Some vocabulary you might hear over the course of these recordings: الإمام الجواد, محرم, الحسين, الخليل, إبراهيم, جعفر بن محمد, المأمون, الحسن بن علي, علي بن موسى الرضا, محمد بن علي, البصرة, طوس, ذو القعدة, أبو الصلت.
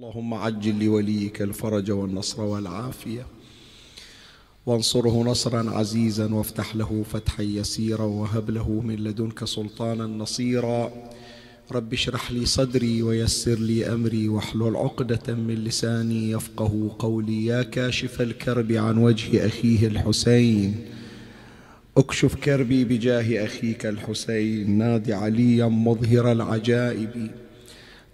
اللهم عجل لوليك الفرج والنصر والعافية، وانصره نصرا عزيزا، وافتح له فتحا يسيرا، وهب له من لدنك سلطانا نصيرا. رب اشرح لي صدري ويسر لي أمري واحلل عقدة من لساني يفقه قولي. يا كاشف الكرب عن وجه أخيه الحسين، اكشف كربي بجاه أخيك الحسين. نادِ عليا مظهر العجائب،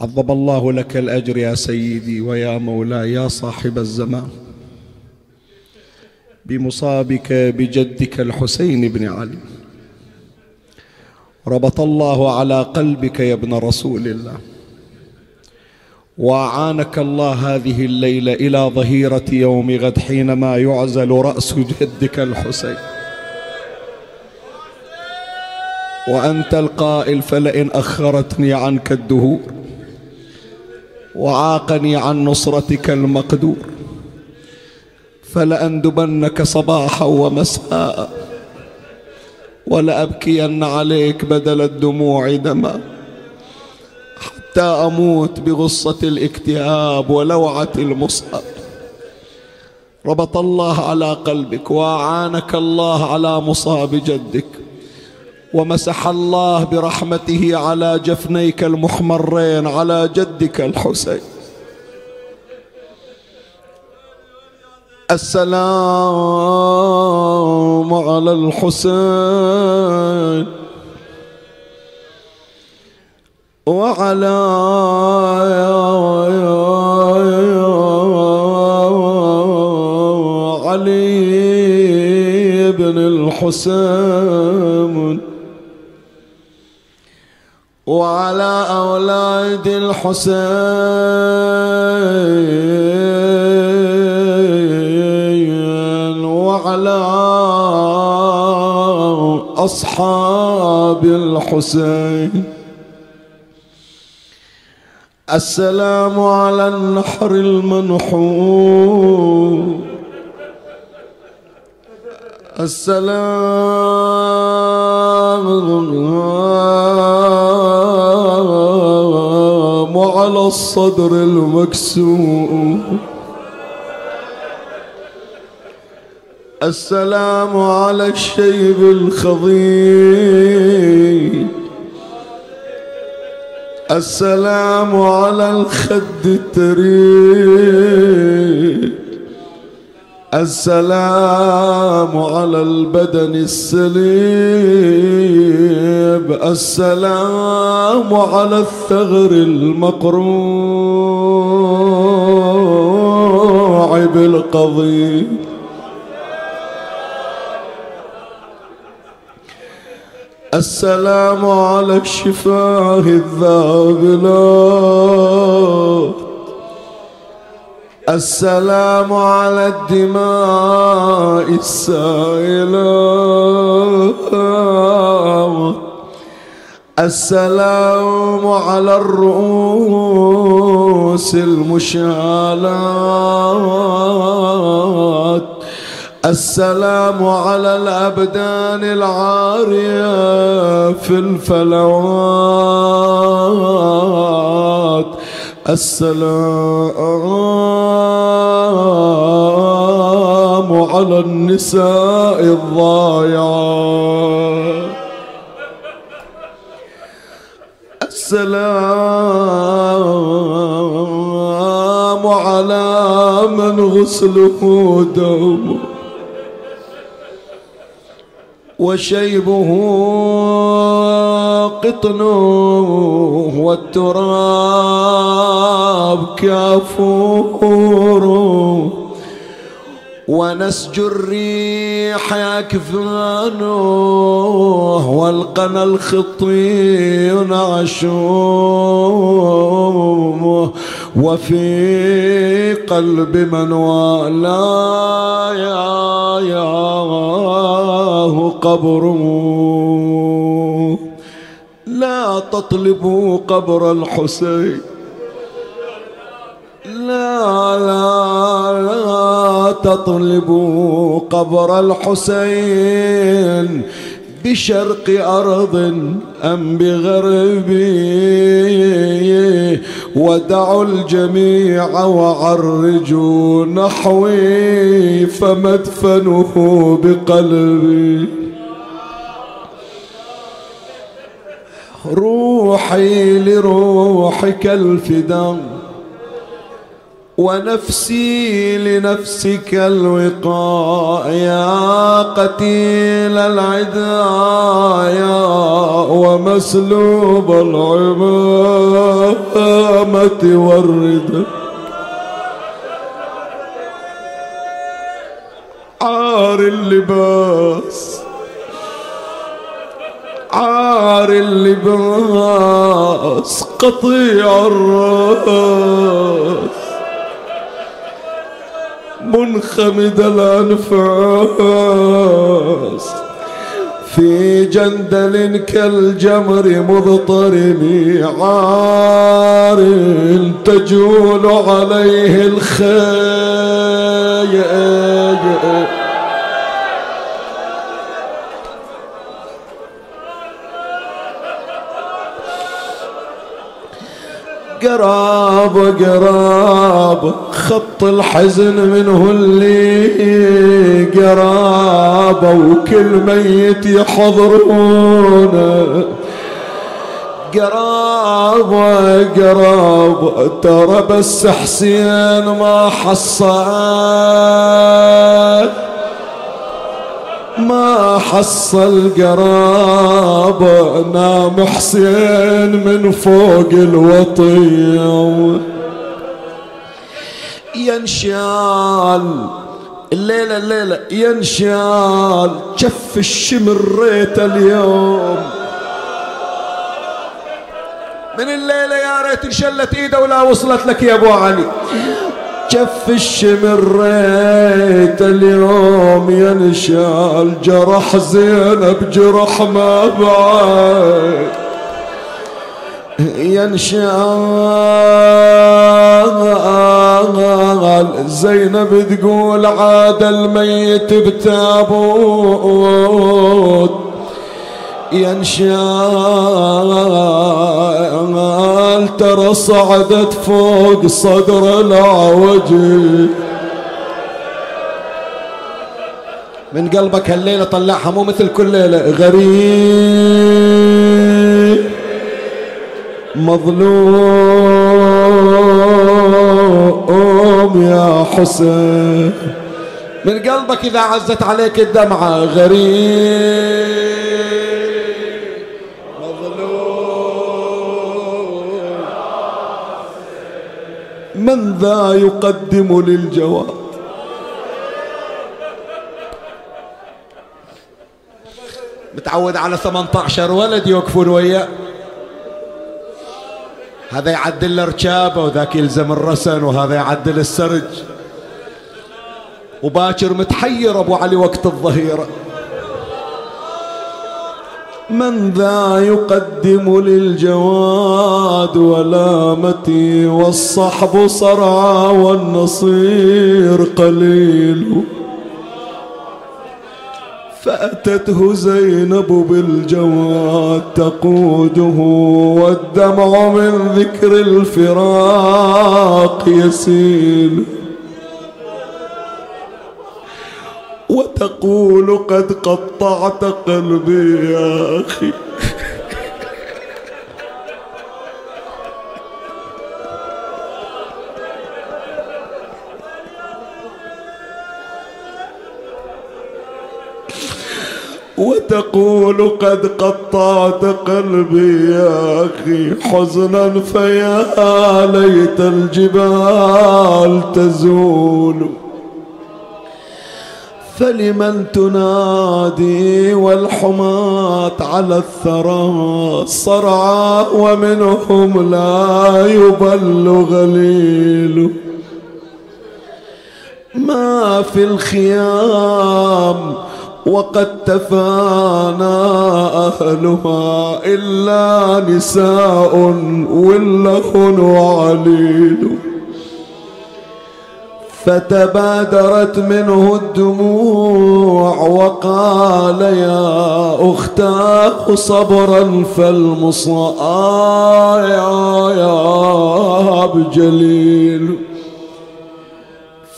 عظم الله لك الأجر يا سيدي ويا مولاي يا صاحب الزمان بمصابك بجدك الحسين بن علي. ربط الله على قلبك يا ابن رسول الله، وأعانك الله هذه الليلة إلى ظهيرة يوم غد حينما يعزل رأس جدك الحسين، وأنت القائل: فلئن أخرتني عنك الدهور وعاقني عن نصرتك المقدور، فلأندبنك صباحا ومساء، ولأبكين عليك بدل الدموع دما، حتى أموت بغصة الاكتئاب ولوعة المصاب. ربط الله على قلبك وأعانك الله على مصاب جدك، ومسح الله برحمته على جفنيك المحمرين على جدك الحسين. السلام على الحسين وعلى علي بن الحسين وعلى أولاد الحسين وعلى أصحاب الحسين. السلام على النحر المنحور، السلام على الصدر المكسور، السلام على الشيب الخضير، السلام على الخد الترير، السلام على البدن السليب، السلام على الثغر المقروع بالقضيب. السلام على الشفاه الذابلات، السلام على الدماء السائلات، السلام على الرؤوس المشعلات، السلام على الأبدان العارية في الفلوات، السلام على النساء الضائعات، السلام على من غسله دم وشيبه قطنه والتراب كافوره، ونسج الريح أكفانه والقنا الخطين عشومه وفي قلب من والاه قبره. لا تطلبوا قبر الحسين، لا لا لا تطلبوا قبر الحسين بشرق أرض أم بغربي، ودعوا الجميع وعرجوا نحوي فمدفنه بقلبي. روحي لروحك الفداء ونفسي لنفسك الوقاء، يا قتيل العدايا ومسلوب العمامة والرداء. عار اللباس، عار اللباس، قطيع الراس، منخمد الأنفاس، في جندل كالجمر مضطرم، عار تجول عليه الخيل. قرابة قرابة خط الحزن منه اللي قرابة، وكل ميت يحضرونه قرابة قرابة، ترى بس حسين ما حصل، ما حصل قرابة، نام حسين من فوق الوطية. ينشال الليلة الليلة، ينشال جف الشمر ريت اليوم من الليلة، يا ريت انشلت ايده ولا وصلت لك يا ابو علي، جف الشمر ريت اليوم، ينشال جرح زينب جرح ما بعد، ينشال زينب تقول عاد الميت بتابوت، ينشال ترى صعدت فوق صدر العوجي. من قلبك هالليلة طلعها، مو مثل كل ليلة. غريب مظلوم يا حسين، من قلبك إذا عزت عليك الدمعة. غريب من ذا يقدم للجواد، متعود على 18 ولد يوقفون وياه، هذا يعدل الركابة وذاك يلزم الرسن وهذا يعدل السرج، وباكر متحير ابو علي وقت الظهيرة. من ذا يقدم للجواد ولامتي، والصحب صرعى والنصير قليل، فأتته زينب بالجواد تقوده، والدمع من ذكر الفراق يسيل، وتقول قد قطعت قلبي يا أخي. وتقول قد قطعت قلبي يا أخي، حزنا فيا ليت الجبال تزول، فلمن تنادي والحماة على الثرى صرعاء ومنهم لا يبل غليل. ما في الخيام وقد تفانى أهلها إلا نساء واللخن عليل. فتبادرت منه الدموع وقال يا أختاه صبرا فالمصائب جليل.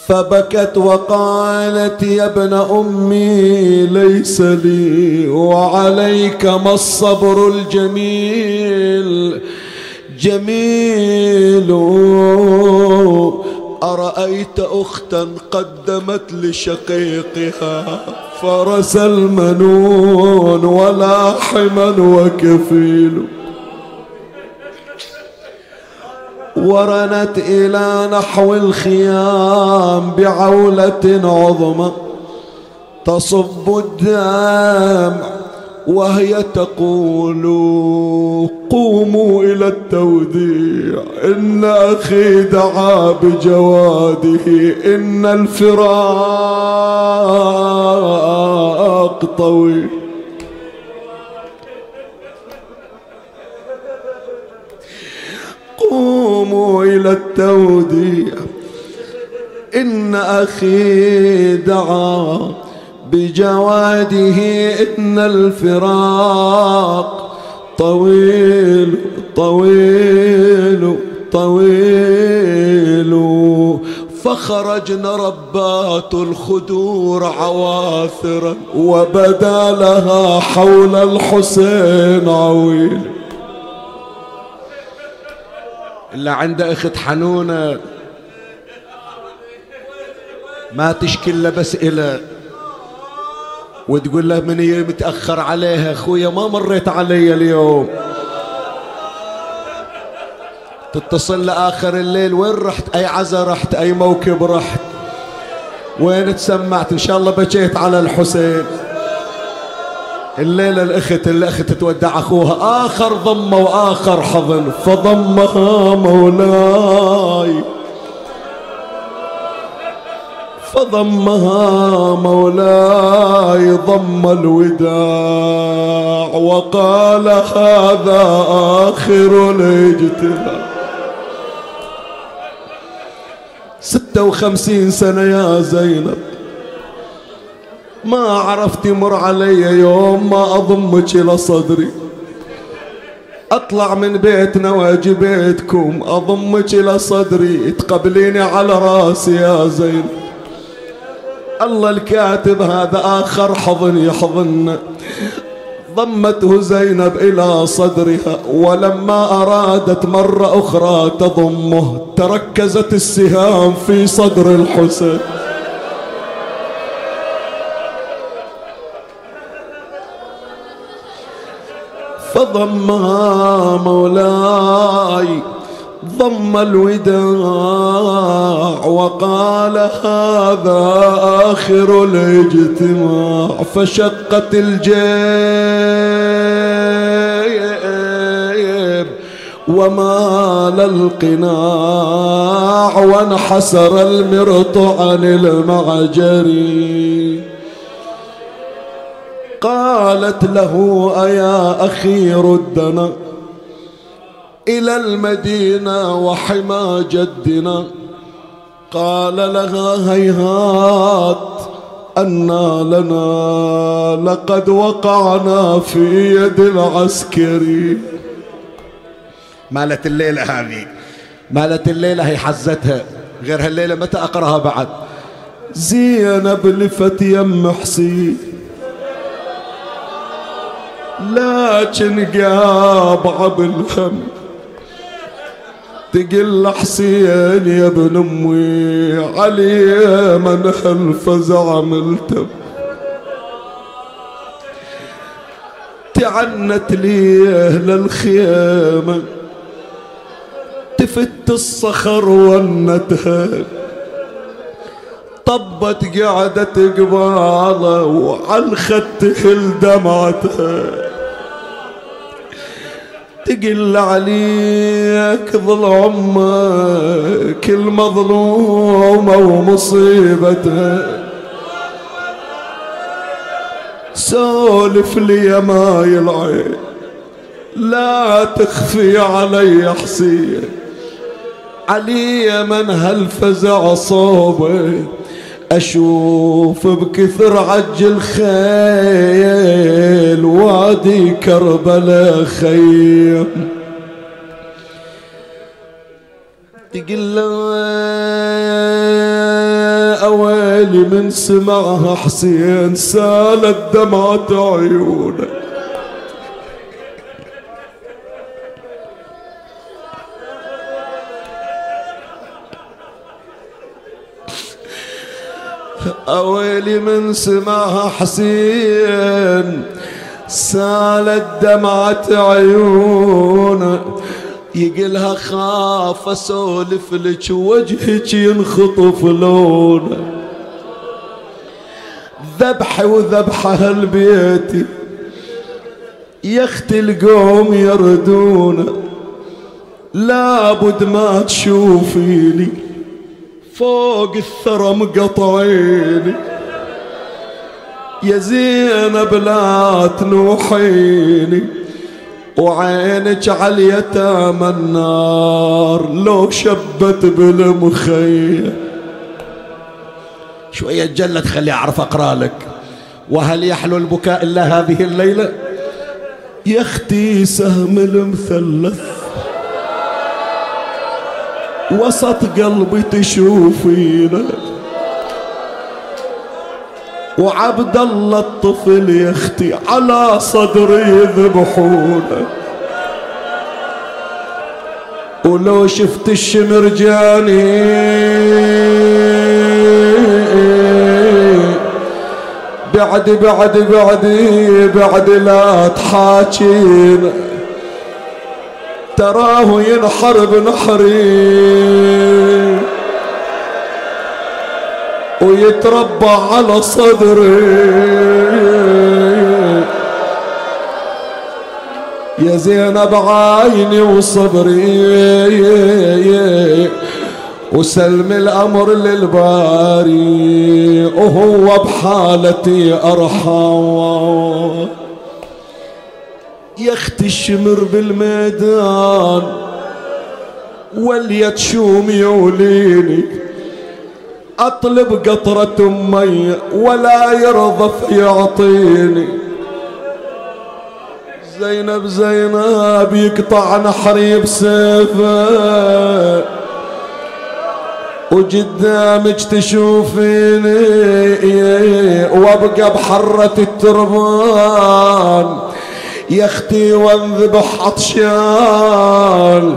فبكت وقالت يا ابن أمي ليس لي وعليك ما الصبر الجميل. جميل أرأيت أختا قدمت لشقيقها فرسى المنون ولا حما وكفيل. ورنت إلى نحو الخيام بعولة عظمى تصب الدمع وهي تقول قوموا إلى التوديع إن أخي دعا بجواده إن الفراق طويل. قوموا إلى التوديع إن أخي دعا بجواده إن الفراق طويل طويل طويل. فخرجن ربات الخدور عواثرا وبدا لها حول الحسين عويل. اللي عنده اخت حنونه ما تشكي الا بساله وتقول له من هي متاخر عليها اخويا ما مريت علي اليوم. تتصل لاخر الليل وين رحت؟ اي عزا رحت؟ اي موكب رحت؟ وين تسمعت؟ ان شاء الله بكيت على الحسين. الليلة الأخت تودع أخوها آخر ضمة وآخر حضن فضمها مولاي فضمها مولاي ضم الوداع وقال هذا آخر الاجتماع. 56 سنة يا زينب ما عرفت مر علي يوم ما أضمك إلى صدري. أطلع من بيتنا وأجي بيتكم أضمك إلى صدري تقبليني على راسي يا زين. الله الكاتب هذا آخر حضن يحضن. ضمته زينب إلى صدرها ولما أرادت مرة أخرى تضمه تركزت السهام في صدر الحسين. فضمها مولاي ضم الوداع وقال هذا آخر الاجتماع. فشقت الجيب ومال القناع وانحسر المرط عن المعجري. قالت له أيا أخي ردنا إلى المدينة وحمى جدنا. قال لها هيهات أنا لنا لقد وقعنا في يد العسكري. مالت الليلة هذه مالت الليلة هي حزتها غير هالليلة متى أقرأها بعد. زينب لفت يم حسين لكن قاب عبالهم تقل حسين يا ابن امي علي من هالفزع عملته. تعنت ليه للخيامة تفت الصخر ونتها طبت قعدت قباله وعالخد هل دمعتها تقل عليك ظل عمك كل مظلومة ومصيبته. سولف لي يا ماي العين لا تخفي علي حسين، علي من هالفزع صوبي اشوف بكثر عجل خيل وادي كربلاء خيل. تقل اويلي من سمعها حسين سالت دمعة عيونه. اويلي من سمعها حسين سالت دمعة عيونه. يقلها خاف اسولف لك وجهك ينخطف لونه، ذبحي وذبحة هالبيتي يا اختي القوم يردونه. لابد ما تشوفيني فوق الثرى مقطعيني يا زينب لا تنوحيني وعينك على اليتامى النار لو شبت بالمخيم. شوية تجلد خلي أعرف أقرأ لك. وهل يحلو البكاء إلا هذه الليلة يا أختي سهم المثلث وسط قلبي تشوفينه وعبد الله الطفل يا اختي على صدري يذبحونه. ولو شفت الشمرجاني بعد بعد بعدي بعد لا تحاكين تراه ينحر بنحري ويتربى على صدري. يا زينب عايني وصبري وسلم الأمر للباري وهو بحالتي أرحم. يا اختي الشمر بالميدان وليت شوم يوليني اطلب قطرة مي ولا يرضى فيعطيني. زينب زينب يقطع نحري بسيفه وقدامك تشوفيني وابقى بحرة التربان يا اختي وانذبح عطشان.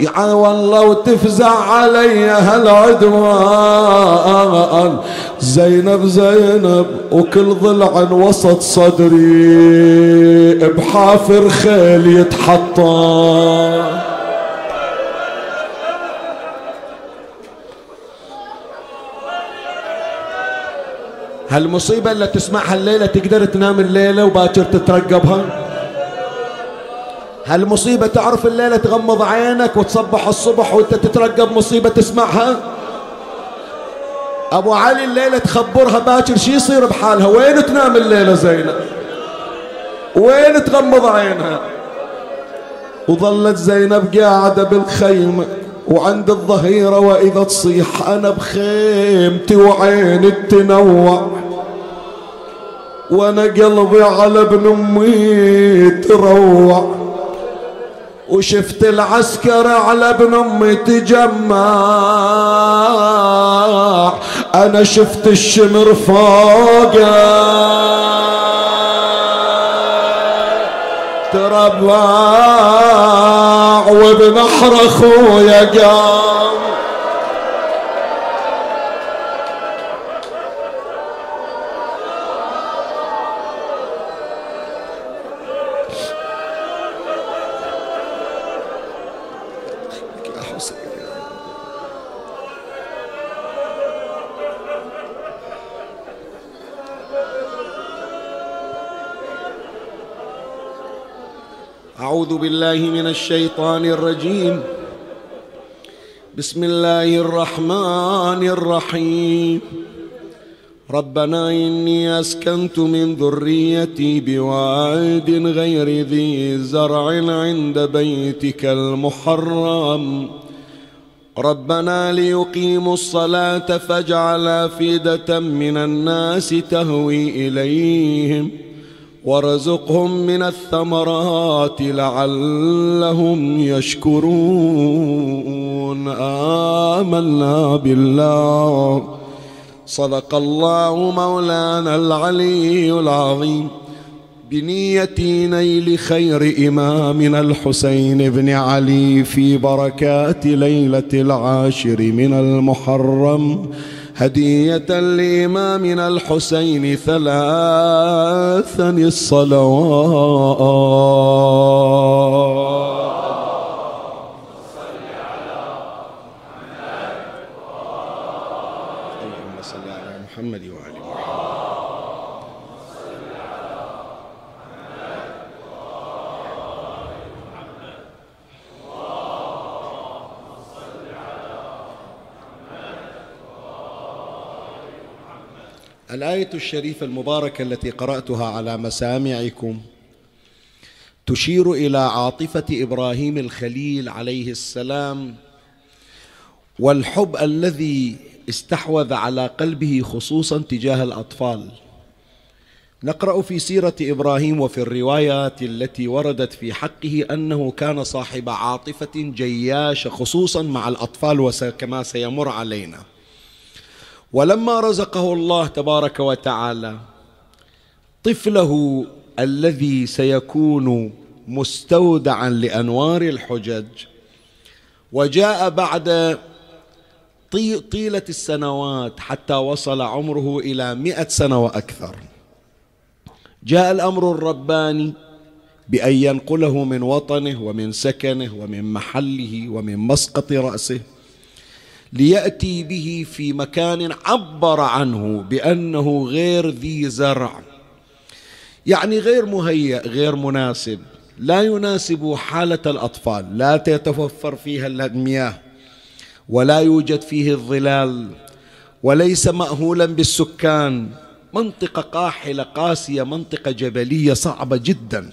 يعني والله وتفزع علي هالعدوان. زينب زينب وكل ضلع وسط صدري بحافر خيل يتحطى. هالمصيبة اللي تسمعها الليلة تقدر تنام الليلة وباكر تترقبها. هالمصيبة تعرف الليلة تغمض عينك وتصبح الصبح وانت تترقب مصيبة تسمعها. ابو علي الليلة تخبرها باكر شي يصير بحالها. وين تنام الليلة زينب؟ وين تغمض عينها؟ وظلت زينب قاعدة بالخيمة وعند الظهيرة واذا تصيح انا بخيمتي وعيني تنوع وانا قلبي على ابن امي تروع. وشفت العسكر على ابن امي تجمع انا شفت الشمر فوقه تربع وبنحر اخويا قام. أعوذ بالله من الشيطان الرجيم. بسم الله الرحمن الرحيم. ربنا إني أسكنت من ذريتي بواد غير ذي زرع عند بيتك المحرم ربنا ليقيموا الصلاة فاجعل أفئدة من الناس تهوي إليهم وارزقهم من الثمرات لعلهم يشكرون. آمنا بالله. صدق الله مولانا العلي العظيم. بنية نيل خير إمامنا الحسين بن علي في بركات ليلة العاشر من المحرم هدية لإمامنا الحسين ثلاثا الصلوات. الآية الشريفة المباركة التي قرأتها على مسامعكم تشير إلى عاطفة إبراهيم الخليل عليه السلام والحب الذي استحوذ على قلبه خصوصا تجاه الأطفال. نقرأ في سيرة إبراهيم وفي الروايات التي وردت في حقه أنه كان صاحب عاطفة جياشة خصوصا مع الأطفال وكما سيمر علينا. ولما رزقه الله تبارك وتعالى طفله الذي سيكون مستودعا لأنوار الحجج وجاء بعد طيلة السنوات حتى وصل عمره إلى 100 سنة وأكثر، جاء الأمر الرباني بأن ينقله من وطنه ومن سكنه ومن محله ومن مسقط رأسه ليأتي به في مكان عبر عنه بأنه غير ذي زرع، يعني غير مهيأ، غير مناسب، لا يناسب حالة الأطفال، لا تتوفر فيها المياه ولا يوجد فيه الظلال وليس مأهولا بالسكان، منطقة قاحلة قاسية، منطقة جبلية صعبة جدا.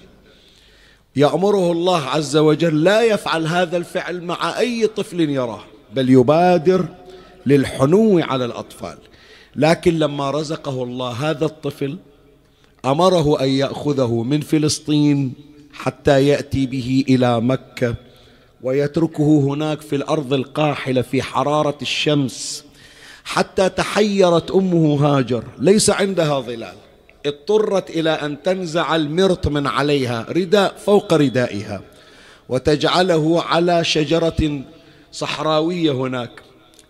يأمره الله عز وجل لا يفعل هذا الفعل مع أي طفل يراه، بل يبادر للحنو على الأطفال. لكن لما رزقه الله هذا الطفل أمره أن يأخذه من فلسطين حتى يأتي به إلى مكة ويتركه هناك في الأرض القاحلة في حرارة الشمس حتى تحيرت أمه هاجر، ليس عندها ظلال، اضطرت إلى أن تنزع المرط من عليها، رداء فوق ردائها، وتجعله على شجرة صحراوية هناك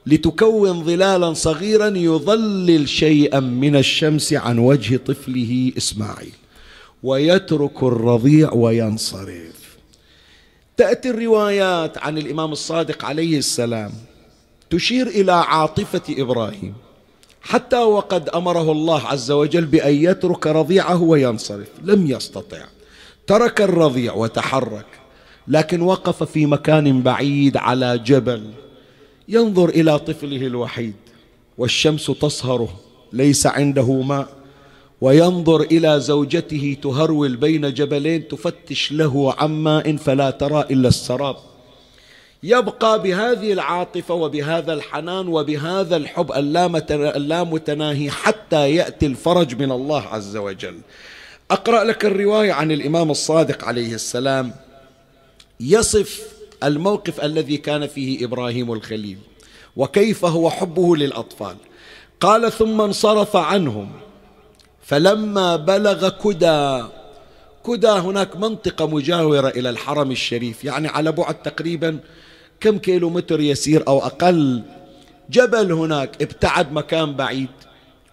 لتكون ظلالا صغيرا يظلل شيئا من الشمس عن وجه طفله إسماعيل، ويترك الرضيع وينصرف. تأتي الروايات عن الإمام الصادق عليه السلام تشير إلى عاطفة إبراهيم حتى وقد أمره الله عز وجل بأن يترك رضيعه وينصرف، لم يستطع، ترك الرضيع وتحرك، لكن وقف في مكان بعيد على جبل ينظر إلى طفله الوحيد والشمس تصهره، ليس عنده ماء، وينظر إلى زوجته تهرول بين جبلين تفتش له عن ماء فلا ترى إلا السراب. يبقى بهذه العاطفة وبهذا الحنان وبهذا الحب اللامتناهي حتى يأتي الفرج من الله عز وجل. أقرأ لك الرواية عن الإمام الصادق عليه السلام يصف الموقف الذي كان فيه إبراهيم الخليل وكيف هو حبه للأطفال. قال: ثم انصرف عنهم فلما بلغ كدى هناك منطقة مجاورة إلى الحرم الشريف، يعني على بعد تقريبا كم كيلو متر يسير أو أقل، جبل هناك، ابتعد مكان بعيد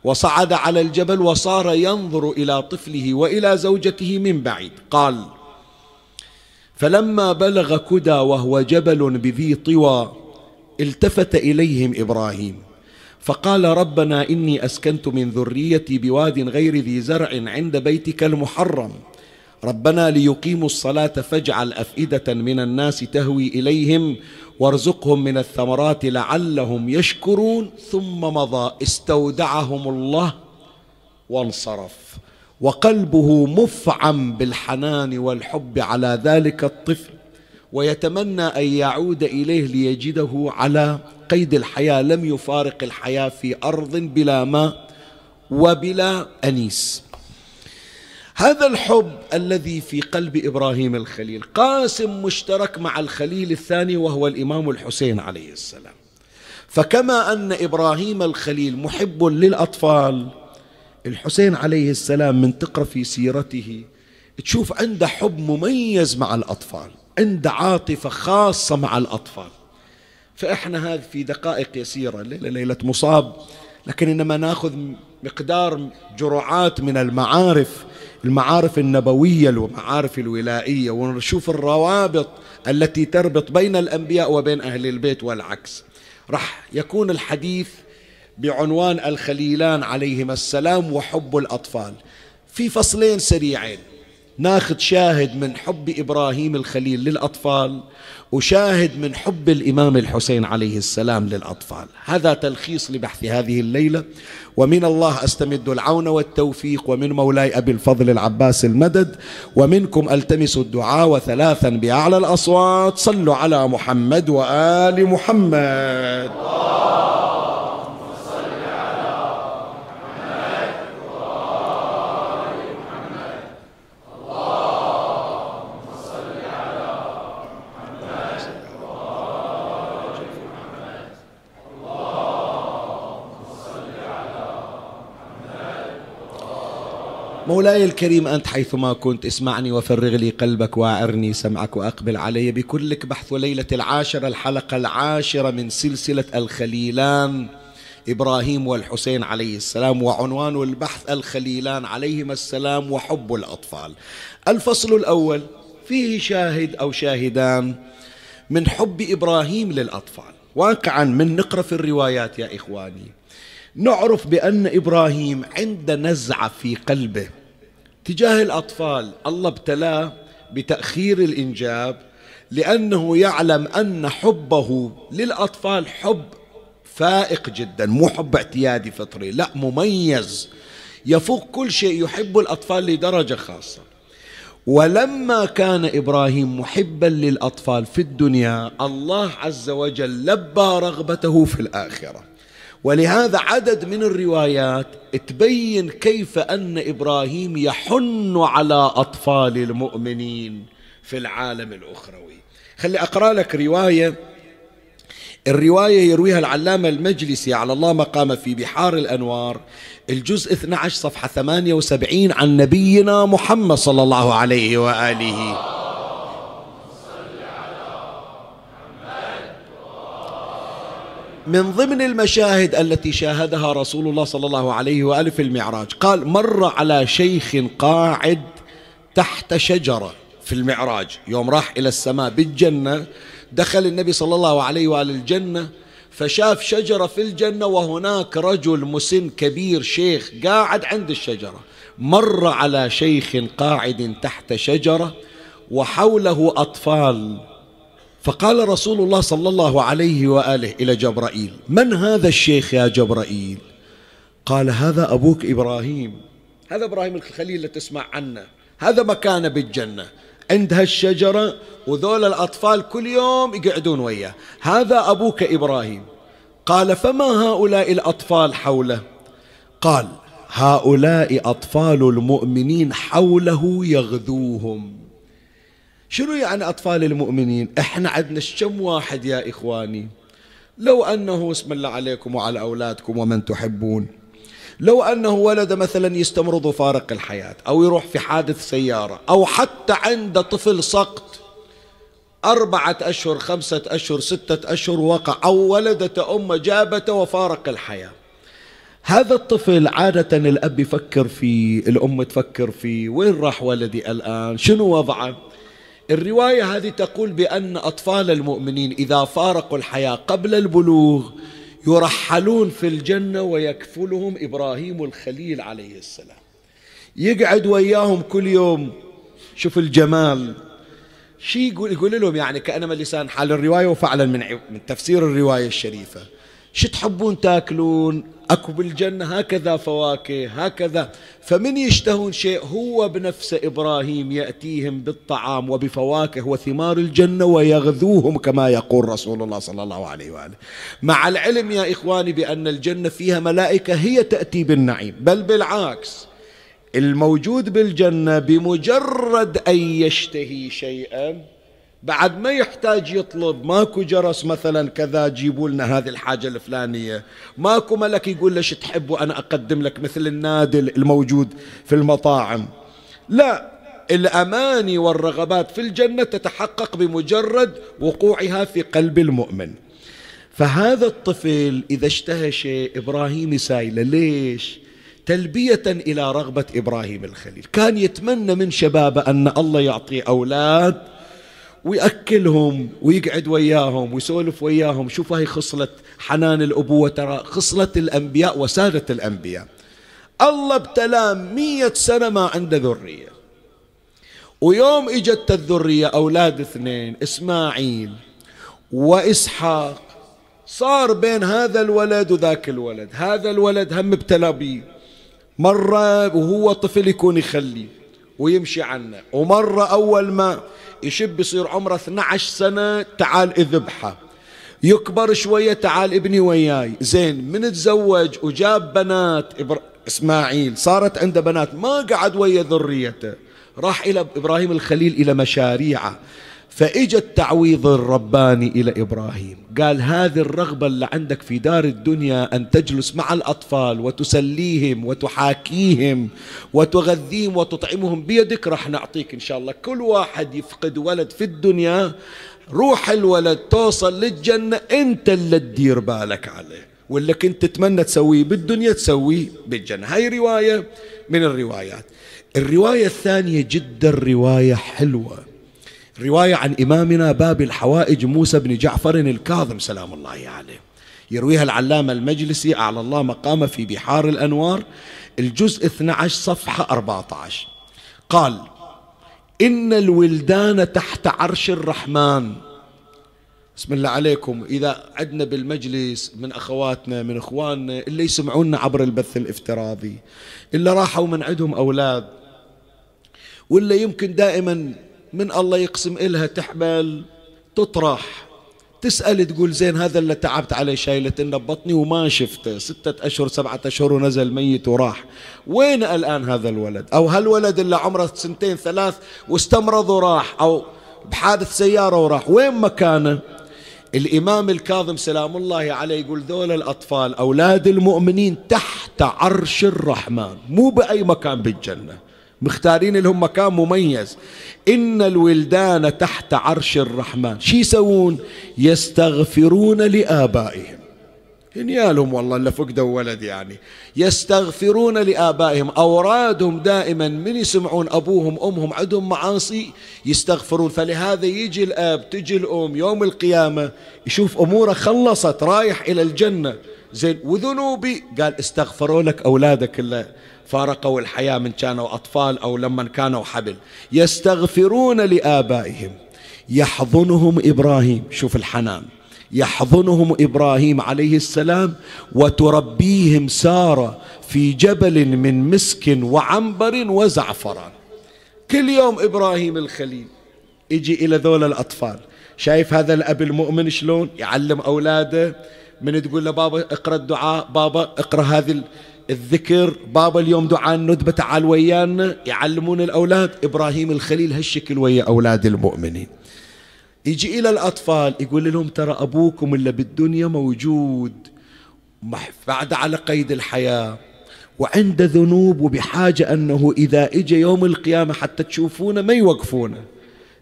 وصعد على الجبل وصار ينظر إلى طفله وإلى زوجته من بعيد. قال: فلما بلغ كدى وهو جبل بذي طوى التفت إليهم إبراهيم فقال: ربنا إني أسكنت من ذريتي بواد غير ذي زرع عند بيتك المحرم ربنا ليقيموا الصلاة فاجعل أفئدة من الناس تهوي إليهم وارزقهم من الثمرات لعلهم يشكرون. ثم مضى استودعهم الله وانصرف، وقلبه مفعم بالحنان والحب على ذلك الطفل، ويتمنى أن يعود إليه ليجده على قيد الحياة، لم يفارق الحياة في أرض بلا ماء وبلا أنيس. هذا الحب الذي في قلب إبراهيم الخليل قاسم مشترك مع الخليل الثاني وهو الإمام الحسين عليه السلام. فكما أن إبراهيم الخليل محب للأطفال، الحسين عليه السلام من تقرأ في سيرته تشوف عنده حب مميز مع الأطفال، عنده عاطفة خاصة مع الأطفال. فإحنا هذه في دقائق يسيرة ليلة مصاب، لكن إنما نأخذ مقدار جرعات من المعارف، المعارف النبوية والمعارف الولائية، ونشوف الروابط التي تربط بين الأنبياء وبين أهل البيت والعكس. رح يكون الحديث بعنوان الخليلان عليهما السلام وحب الأطفال في فصلين سريعين، ناخذ شاهد من حب إبراهيم الخليل للأطفال وشاهد من حب الإمام الحسين عليه السلام للأطفال. هذا تلخيص لبحث هذه الليلة، ومن الله أستمد العون والتوفيق، ومن مولاي أبي الفضل العباس المدد، ومنكم ألتمس الدعاء، وثلاثا بأعلى الأصوات صلوا على محمد وآل محمد. مولاي الكريم أنت حيثما كنت اسمعني وفرغ لي قلبك وأعرني سمعك وأقبل علي بكلك. بحث ليلة العاشرة، الحلقة العاشرة من سلسلة الخليلان إبراهيم والحسين عليه السلام، وعنوان البحث الخليلان عليهما السلام وحب الأطفال. الفصل الأول فيه شاهد أو شاهدان من حب إبراهيم للأطفال. واقعا من نقرأ في الروايات يا إخواني نعرف بأن إبراهيم عنده نزعة في قلبه تجاه الأطفال. الله ابتلاه بتأخير الإنجاب لأنه يعلم أن حبه للأطفال حب فائق جدا، مو حب اعتيادي فطري، لا، مميز يفوق كل شيء، يحب الأطفال لدرجة خاصة. ولما كان إبراهيم محبا للأطفال في الدنيا، الله عز وجل لبى رغبته في الآخرة. ولهذا عدد من الروايات تبين كيف أن إبراهيم يحن على أطفال المؤمنين في العالم الأخروي. خلي أقرأ لك رواية، الرواية يرويها العلامة المجلسي على الله مقام في بحار الأنوار، الجزء 12 صفحة 78، عن نبينا محمد صلى الله عليه وآله. من ضمن المشاهد التي شاهدها رسول الله صلى الله عليه وآله في المعراج، قال مر على شيخ قاعد تحت شجرة في المعراج، يوم راح إلى السماء بالجنة دخل النبي صلى الله عليه وآله الجنة، فشاف شجرة في الجنة وهناك رجل مسن كبير شيخ قاعد عند الشجرة. مر على شيخ قاعد تحت شجرة وحوله أطفال، فقال رسول الله صلى الله عليه وآله إلى جبرائيل من هذا الشيخ يا جبرائيل؟ قال هذا أبوك إبراهيم، هذا إبراهيم الخليل اللي تسمع عنه، هذا مكانه بالجنة عند هالشجرة، وذول الأطفال كل يوم يقعدون وياه، هذا أبوك إبراهيم. قال فما هؤلاء الأطفال حوله؟ قال هؤلاء أطفال المؤمنين حوله يغذوهم. شنو يعني أطفال المؤمنين؟ إحنا عندنا كم واحد يا إخواني؟ لو أنه اسم الله عليكم وعلى أولادكم ومن تحبون، لو أنه ولد مثلا يستمرض وفارق الحياة، أو يروح في حادث سيارة، أو حتى عنده طفل سقط 4 أشهر 5 أشهر 6 أشهر وقع، أو ولدته أمه جابته وفارق الحياة، هذا الطفل عادة الأب يفكر فيه، الأم تفكر فيه، وين راح ولدي الآن، شنو وضعه؟ الرواية هذه تقول بأن أطفال المؤمنين إذا فارقوا الحياة قبل البلوغ يرحلون في الجنة ويكفلهم إبراهيم الخليل عليه السلام، يقعد وياهم كل يوم. شوف الجمال. شي يقول لهم يعني كأنما لسان حال الرواية وفعلا من تفسير الرواية الشريفة. شو تحبون تاكلون؟ اكو بالجنة هكذا فواكه هكذا. فمن يشتهون شيء هو بنفسه إبراهيم يأتيهم بالطعام وبفواكه وثمار الجنة ويغذوهم كما يقول رسول الله صلى الله عليه وآله. مع العلم يا إخواني بأن الجنة فيها ملائكة هي تأتي بالنعيم، بل بالعكس الموجود بالجنة بمجرد أن يشتهي شيئا بعد ما يحتاج يطلب. ماكو جرس مثلا كذا جيبوا لنا هذه الحاجة الفلانية، ماكو ملك يقول له شو تحب وأنا أقدم لك مثل النادل الموجود في المطاعم. لا، الأماني والرغبات في الجنة تتحقق بمجرد وقوعها في قلب المؤمن. فهذا الطفل إذا اشتهى شيء إبراهيم سائله ليش؟ تلبية إلى رغبة إبراهيم الخليل. كان يتمنى من شبابه أن الله يعطيه أولاد ويأكلهم ويقعد وياهم ويسولف وياهم. شوف هاي خصلة حنان الأبوة، ترى خصلة الأنبياء وسادة الأنبياء. الله ابتلاه 100 سنة ما عنده ذرية، ويوم اجت الذرية أولاد 2 إسماعيل وإسحاق. صار بين هذا الولد وذاك الولد، هذا الولد هم ابتلى به مرة وهو طفل يكون يخليه ويمشي عنه، ومرة أول ما يشب يصير عمره 12 سنة تعال اذبحه. يكبر شوية تعال ابني وياي. زين من تزوج وجاب بنات إسماعيل صارت عنده بنات، ما قعد ويا ذريته، راح إلى إبراهيم الخليل إلى مشاريعه. فإجا التعويض الرباني إلى إبراهيم، قال هذه الرغبة اللي عندك في دار الدنيا أن تجلس مع الأطفال وتسليهم وتحاكيهم وتغذيهم وتطعمهم بيدك، راح نعطيك إن شاء الله. كل واحد يفقد ولد في الدنيا، روح الولد توصل للجنة أنت اللي تدير بالك عليه، واللي كنت تتمنى تسويه بالدنيا تسويه بالجنة. هاي رواية من الروايات. الرواية الثانية جدا رواية حلوة، رواية عن إمامنا باب الحوائج موسى بن جعفر الكاظم سلام الله عليه، يرويها العلامة المجلسي أعلى الله مقامه في بحار الأنوار، الجزء 12 صفحة 14. قال إن الولدان تحت عرش الرحمن. بسم الله عليكم، إذا عدنا بالمجلس من أخواتنا من إخواننا اللي يسمعونا عبر البث الافتراضي، اللي راحوا من عندهم أولاد، ولا يمكن دائما من الله يقسم إلها تحمل تطرح، تسأل تقول زين هذا اللي تعبت عليه شايلت إنه ببطني وما شفته 6 أشهر 7 أشهر ونزل ميت وراح، وين الآن هذا الولد؟ أو هالولد اللي عمره 2 3 واستمرض وراح، أو بحادث سيارة وراح، وين مكانه؟ الإمام الكاظم سلام الله عليه يقول ذول الأطفال أولاد المؤمنين تحت عرش الرحمن، مو بأي مكان بالجنة، مختارين لهم مكان مميز. إن الولدان تحت عرش الرحمن، شي يسوون؟ يستغفرون لآبائهم. هنيالهم والله اللي فقدوا ولد، يعني يستغفرون لآبائهم. أورادهم دائما من يسمعون أبوهم أمهم عندهم معاصي يستغفرون. فلهذا يجي الأب تجي الأم يوم القيامة يشوف أموره خلصت رايح إلى الجنة، زين وذنوبي، قال استغفروا لك أولادك اللي فارقوا الحياة من كانوا أطفال أو لما كانوا حبل. يستغفرون لآبائهم. يحضنهم إبراهيم، شوف الحنان، يحضنهم إبراهيم عليه السلام وتربيهم سارة في جبل من مسك وعنبر وزعفران. كل يوم إبراهيم الخليل يجي إلى ذول الأطفال، شايف هذا الأب المؤمن شلون يعلم أولاده، من تقول له بابا اقرأ الدعاء، بابا اقرأ هذه الذكر، بابا اليوم دعاء الندبة تعال ويانا، يعلمون الأولاد. إبراهيم الخليل هالشكل ويا أولاد المؤمنين. يجي إلى الأطفال يقول لهم ترى أبوكم اللي بالدنيا موجود بعد على قيد الحياة وعنده ذنوب وبحاجة أنه إذا إجى يوم القيامة حتى تشوفونه ما يوقفونه.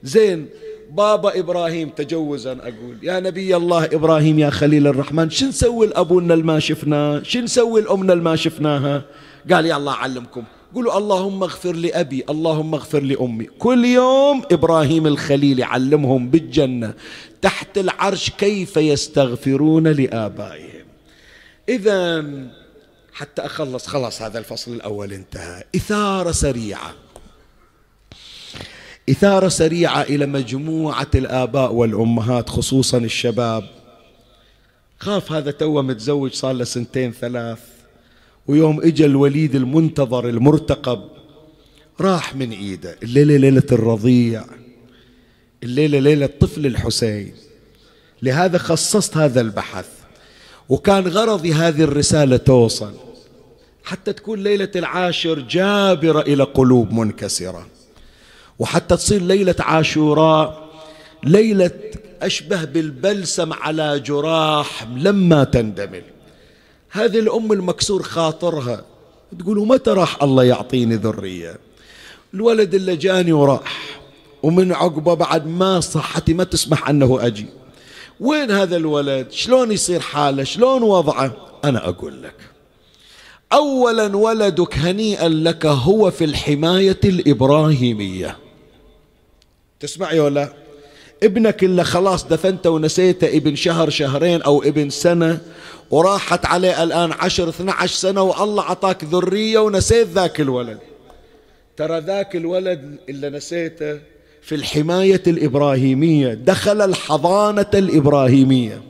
زين بابا إبراهيم تجوزا أقول يا نبي الله إبراهيم يا خليل الرحمن، شو نسوي الأبونا اللي ما شفناه؟ شو نسوي الأمنا اللي ما شفناها؟ قال يا الله علمكم، قولوا اللهم اغفر لأبي اللهم اغفر لأمي. كل يوم إبراهيم الخليل يعلمهم بالجنة تحت العرش كيف يستغفرون لآبائهم. إذا حتى أخلص، خلاص هذا الفصل الأول انتهى. إثارة سريعة، إثارة سريعة إلى مجموعة الآباء والأمهات خصوصا الشباب. خاف هذا توه متزوج صار له سنتين ثلاث، ويوم إجا الوليد المنتظر المرتقب راح من إيده. الليلة ليلة الرضيع، الليلة ليلة طفل الحسين. لهذا خصصت هذا البحث، وكان غرضي هذه الرسالة توصل حتى تكون ليلة العاشر جابرة إلى قلوب منكسرة، وحتى تصير ليلة عاشوراء ليلة أشبه بالبلسم على جراح لما تندمل. هذه الأم المكسور خاطرها تقولوا متى راح الله يعطيني ذرية؟ الولد اللي جاني وراح، ومن عقبه بعد ما صحتي ما تسمح أنه أجي. وين هذا الولد؟ شلون يصير حاله؟ شلون وضعه؟ أنا أقول لك، أولا ولدك هنيئا لك هو في الحماية الإبراهيمية. تسمع يا ولا؟ ابنك اللي خلاص دفنته ونسيته ابن شهر شهرين أو ابن سنة وراحت عليه الآن 10 12 سنة، والله عطاك ذرية ونسيت ذاك الولد. ترى ذاك الولد اللي نسيته في الحماية الإبراهيمية، دخل الحضانة الإبراهيمية.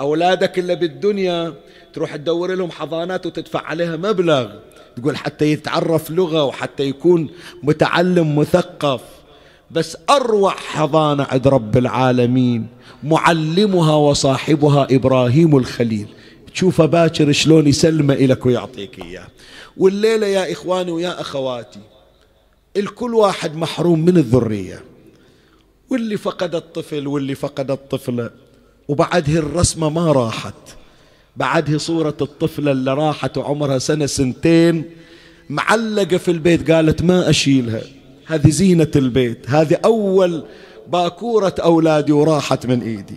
أولادك اللي بالدنيا تروح تدور لهم حضانات وتدفع عليها مبلغ، تقول حتى يتعرف لغة وحتى يكون متعلم مثقف، بس أروع حضانة عند رب العالمين معلمها وصاحبها إبراهيم الخليل. تشوفه باكر شلون يسلمه إلك ويعطيك إياه. والليلة يا إخواني ويا أخواتي، الكل واحد محروم من الذرية، واللي فقد الطفل واللي فقد الطفلة، وبعده الرسمة ما راحت، بعده صورة الطفلة اللي راحت وعمرها سنة سنتين معلقة في البيت، قالت ما أشيلها، هذه زينة البيت، هذه أول باكورة أولادي وراحت من إيدي.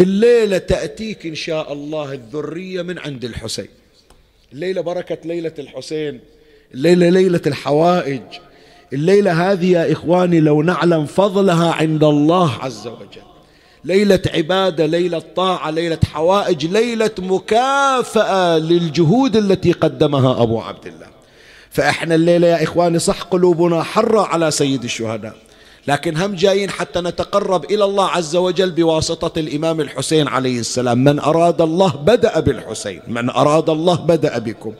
الليلة تأتيك إن شاء الله الذرية من عند الحسين. الليلة بركة ليلة الحسين، الليلة ليلة الحوائج. الليلة هذه يا إخواني لو نعلم فضلها عند الله عز وجل، ليلة عبادة، ليلة طاعة، ليلة حوائج، ليلة مكافأة للجهود التي قدمها أبو عبد الله. فإحنا الليلة يا إخواني صح قلوبنا حرة على سيد الشهداء، لكن هم جايين حتى نتقرب إلى الله عز وجل بواسطة الإمام الحسين عليه السلام. من أراد الله بدأ بالحسين، من أراد الله بدأ بكم.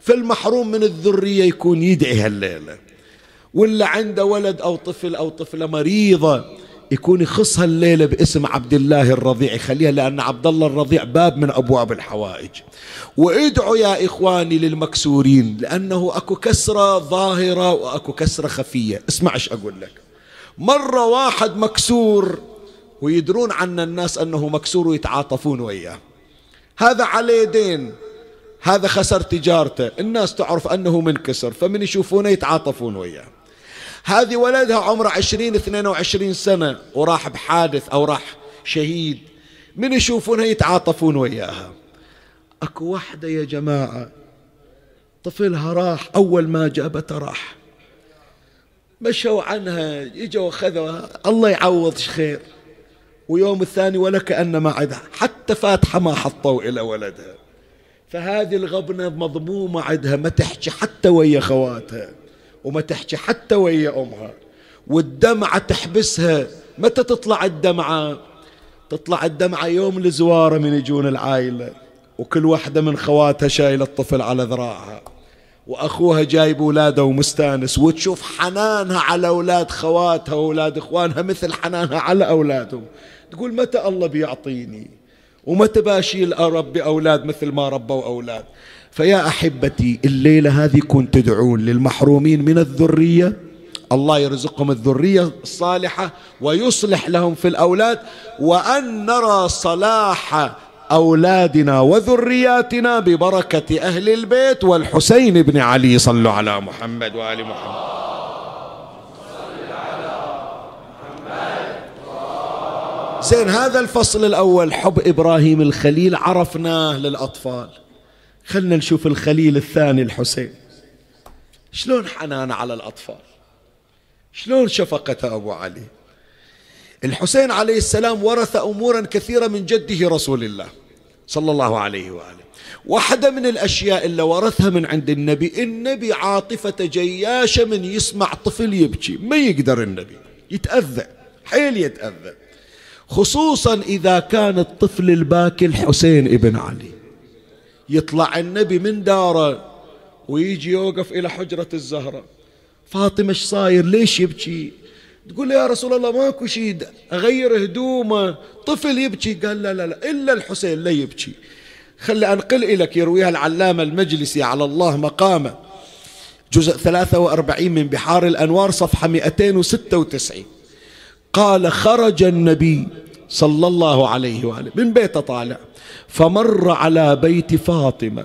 فالمحروم من الذرية يكون يدعي هالليلة، واللي عنده ولد أو طفل أو طفلة مريضة يكون يخص هالليلة باسم عبد الله الرضيع، يخليها لأن عبد الله الرضيع باب من أبواب الحوائج. وادعوا يا إخواني للمكسورين، لأنه أكو كسرة ظاهرة وأكو كسرة خفية. اسمع ايش أقول لك، مرة واحد مكسور ويدرون عن الناس أنه مكسور ويتعاطفون وياه، هذا عليه دين، هذا خسر تجارته، الناس تعرف أنه منكسر، فمن يشوفونه يتعاطفون وياه. هذه ولدها عمره 20 22 سنة وراح بحادث أو راح شهيد، من يشوفونها يتعاطفون وياها. أكو واحدة يا جماعة طفلها راح، أول ما جابته راح، مشوا عنها، اجوا أخذوها، الله يعوض خير. ويوم الثاني ولا كأن ما عدها، حتى فاتحة ما حطوا إلى ولدها. فهذه الغبنة مضمومة عندها، ما تحكي حتى ويا خواتها، وما تحكي حتى ويا أمها، والدمعة تحبسها. متى تطلع الدمعة؟ تطلع الدمعة يوم الزوارة من يجون العائلة، وكل واحدة من خواتها شايلة الطفل على ذراعها، وأخوها جايب أولاده ومستانس، وتشوف حنانها على أولاد خواتها وأولاد إخوانها مثل حنانها على أولادهم. تقول متى الله بيعطيني؟ ومتى باشيل أربي أولاد مثل ما ربوا أولاد؟ فيا أحبتي الليلة هذه كنت تدعون للمحرومين من الذرية، الله يرزقهم الذرية الصالحة ويصلح لهم في الأولاد، وأن نرى صلاح أولادنا وذرياتنا ببركة أهل البيت والحسين بن علي. صلوا على محمد وآل محمد. زين، هذا الفصل الأول حب إبراهيم الخليل عرفناه للأطفال. خلنا نشوف الخليل الثاني الحسين، شلون حنان على الأطفال، شلون شفقته أبو علي. الحسين عليه السلام ورث أمورا كثيرة من جده رسول الله، صلى الله عليه وآله. واحدة من الأشياء اللي ورثها من عند النبي، النبي عاطفة جياشة، من يسمع طفل يبكي ما يقدر النبي، يتأذى حيل يتأذى، خصوصا إذا كان الطفل الباكي الحسين ابن علي. يطلع النبي من داره ويجي يوقف إلى حجرة الزهرة، فاطمة ايش صاير ليش يبكي؟ تقول يا رسول الله ماكو شيء، أغير هدومه، طفل يبكي. قال لا لا لا، إلا الحسين لا يبكي. خلي أنقل إليك يرويها العلامة المجلسي على الله مقامه، جزء 43 من بحار الأنوار، صفحة 296. قال خرج النبي صلى الله عليه وآله من بيته طالع، فمر على بيت فاطمة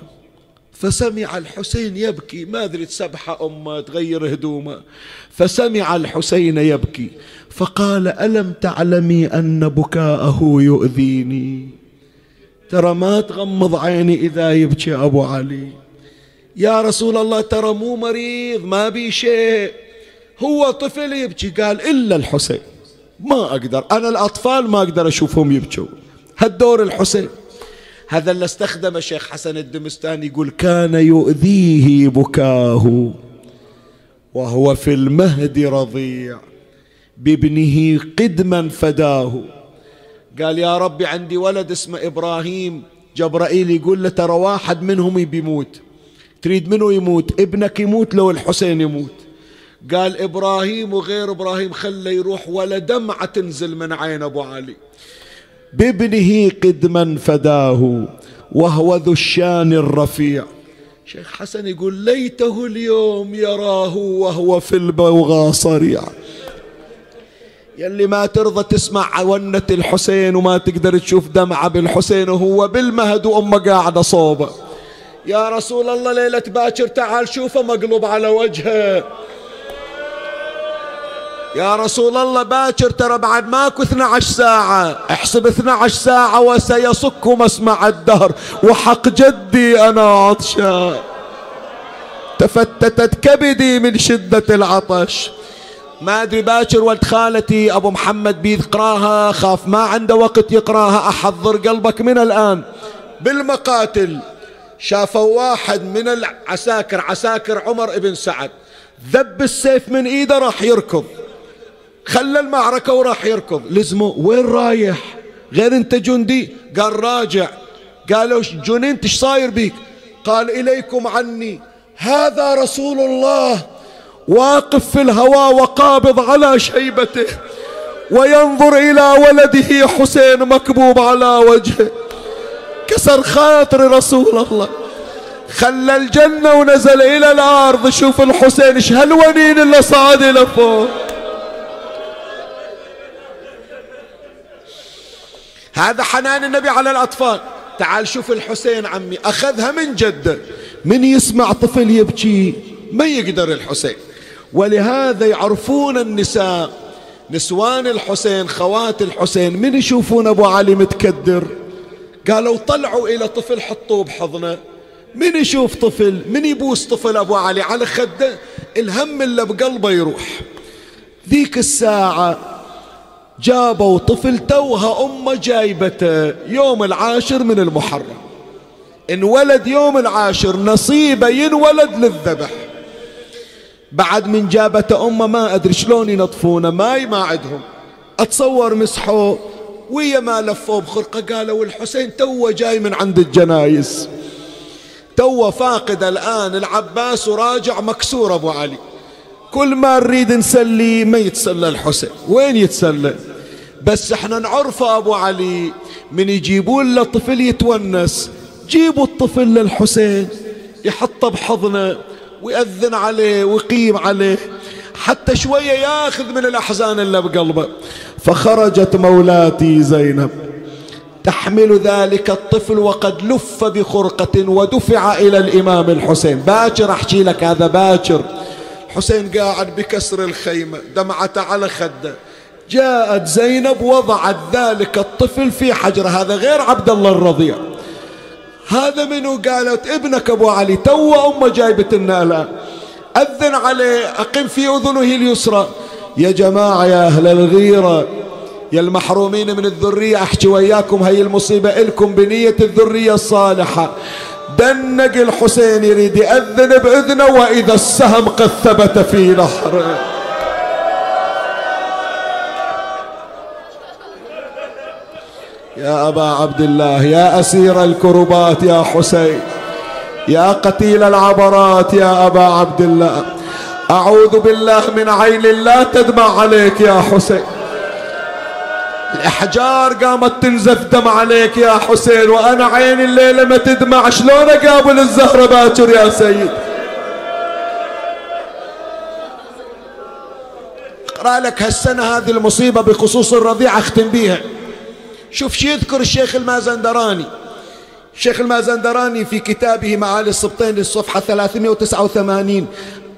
فسمع الحسين يبكي، ما أدري تسبحة أمه تغير هدومه. فسمع الحسين يبكي فقال ألم تعلمي أن بكاءه يؤذيني؟ ترى ما تغمض عيني إذا يبكي أبو علي. يا رسول الله ترى مو مريض ما بي شيء، هو طفل يبكي. قال إلا الحسين ما أقدر، أنا الأطفال ما أقدر أشوفهم يبكوا، هالدور الحسين. هذا اللي استخدمه شيخ حسن الدمستاني، يقول كان يؤذيه بكاه وهو في المهد رضيع، بابنه قدما فداه. قال يا ربي عندي ولد اسمه إبراهيم، جبرائيل يقول له ترى واحد منهم بيموت، تريد منه يموت؟ ابنك يموت لو الحسين يموت. قال إبراهيم وغير إبراهيم خلى يروح، ولا دمعة تنزل من عين أبو علي. بابنه قدما فداه وهو ذو الشان الرفيع. شيخ حسن يقول ليته اليوم يراه وهو في البوغى صريع. يلي ما ترضى تسمع عونة الحسين وما تقدر تشوف دمعة بالحسين وهو بالمهد وأمه قاعدة صوبه، يا رسول الله ليلة باكر تعال شوفه مقلوب على وجهه. يا رسول الله باكر ترى بعد ماكو 12 ساعة، احسب 12 ساعة وسيصك مسمع الدهر، وحق جدي أنا عطشان، تفتتت كبدي من شدة العطش. ما أدري باكر ولد خالتي أبو محمد بيقراها، خاف ما عنده وقت يقراها، أحضر قلبك من الآن بالمقاتل. شافوا واحد من العساكر، عساكر عمر بن سعد، ذب السيف من إيده راح يركض، خلى المعركة وراح يركض. لزمه وين رايح؟ غير انت جندي؟ قال راجع. قالوا جننت ايش صاير بيك؟ قال إليكم عني، هذا رسول الله واقف في الهواء وقابض على شيبته وينظر إلى ولده حسين مكبوب على وجهه. كسر خاطر رسول الله، خلى الجنة ونزل إلى الأرض، شوف الحسين ايش هالونين اللي صعد إلى فوق. هذا حنان النبي على الأطفال. تعال شوف الحسين عمي، أخذها من جده. من يسمع طفل يبكي ما يقدر الحسين، ولهذا يعرفون النساء، نسوان الحسين خوات الحسين من يشوفون أبو علي متكدر قالوا طلعوا إلى طفل حطوه بحضنه. من يشوف طفل، من يبوس طفل أبو علي على خده، الهم اللي بقلبه يروح. ذيك الساعة جابوا طفل توها أمه جايبته يوم 10 من المحرم، انولد يوم 10، نصيبه ينولد للذبح. بعد من جابته أمه ما أدري شلون ينطفونه، ماي ما عندهم، أتصور مسحوه ويا ما لفوه بخرقة. قالوا الحسين توه جاي من عند الجنايز، توه فاقد الآن العباس وراجع مكسور أبو علي، كل ما نريد نسلي ما يتسلى الحسين، وين يتسلى؟ بس احنا نعرفه أبو علي، من يجيبون له طفل يتونس جيبوا الطفل للحسين، يحطه بحضنه ويأذن عليه ويقيم عليه حتى شوية ياخذ من الأحزان اللي بقلبه. فخرجت مولاتي زينب تحمل ذلك الطفل وقد لف بخرقة ودفع إلى الإمام الحسين. باكر أحكي لك هذا باكر. حسين قاعد بكسر الخيمة، دمعته على خده. جاءت زينب وضعت ذلك الطفل في حجرة، هذا غير عبد الله الرضيع، هذا منو؟ قالت ابنك أبو علي توه أمه جايبت لنا الآن، أذن عليه أقم في أذنه اليسرى. يا جماعة يا أهل الغيرة، يا المحرومين من الذرية، احكي وياكم هاي المصيبة إلكم بنية الذرية الصالحة. دنق الحسين يريد يأذن بإذنه، وإذا السهم قد ثبت في نحره. يا أبا عبد الله، يا أسير الكربات يا حسين، يا قتيل العبرات يا أبا عبد الله، أعوذ بالله من عين لا تدمع عليك يا حسين. الأحجار قامت تنزف دم عليك يا حسين، وأنا عيني الليلة ما تدمع، شلون أقابل الزهرة باكر يا سيد؟ أقرأ لك هالسنة هذه المصيبة بخصوص الرضيعة أختم بيها. شوف شي يذكر الشيخ المازندراني. الشيخ المازندراني في كتابه معالي السبطين الصفحة 389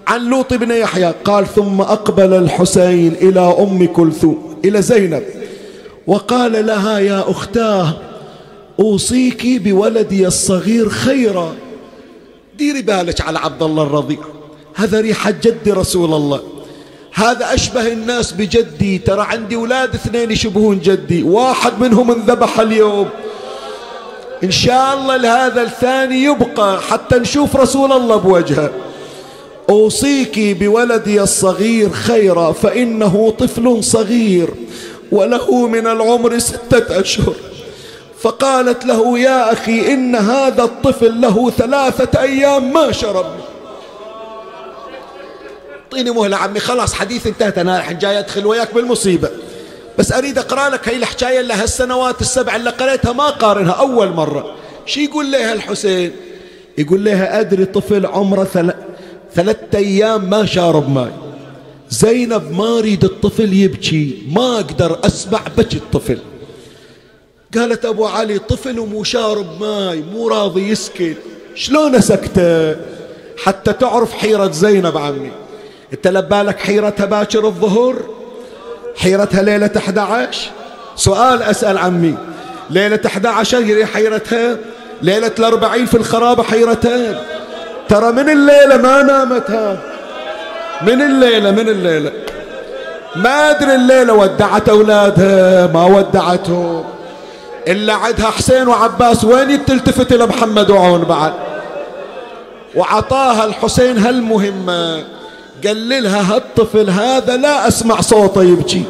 عن لوط بن يحيى قال: ثم أقبل الحسين إلى أم كلثوم إلى زينب وقال لها: يا أختاه أوصيك بولدي الصغير خيرا. ديري بالك على عبد الله الرضيع، هذا ريحة جد رسول الله، هذا أشبه الناس بجدي. ترى عندي أولاد اثنين يشبهون جدي، واحد منهم انذبح اليوم، إن شاء الله لهذا الثاني يبقى حتى نشوف رسول الله بوجهه. أوصيك بولدي الصغير خيرا فإنه طفل صغير وله من العمر 6 أشهر. فقالت له: يا أخي إن هذا الطفل له 3 أيام ما شرب. اعطيني مهلة عمي، خلاص حديث انتهت، أنا الحين جاي أدخل وياك بالمصيبة، بس أريد أقرأ لك هاي الحكاية اللي هالسنوات السبع اللي قريتها ما قارنها أول مرة. شو يقول لها الحسين؟ يقول لها: أدري طفل عمره 3 أيام ما شارب ماي. زينب ما أريد الطفل يبكي، ما أقدر أسمع بكي الطفل. قالت: أبو علي طفل ومو شارب ماي، مو راضي يسكت، شلون سكته؟ حتى تعرف حيرة زينب عمي. أنت لبالك حيرتها باكر الظهر، حيرتها ليلة 11. سؤال أسأل عمي، ليلة 11 هي حيرتها، ليلة 40 في الخرابة حيرتها. ترى من الليلة ما نامتها، من الليلة ما أدري الليلة ودعت أولادها ما ودعتهم، إلا عندها حسين وعباس وين يتلتفت إلى محمد وعون بعد. وعطاها الحسين هالمهمة، قال لها: هالطفل هذا لا أسمع صوته يبكي.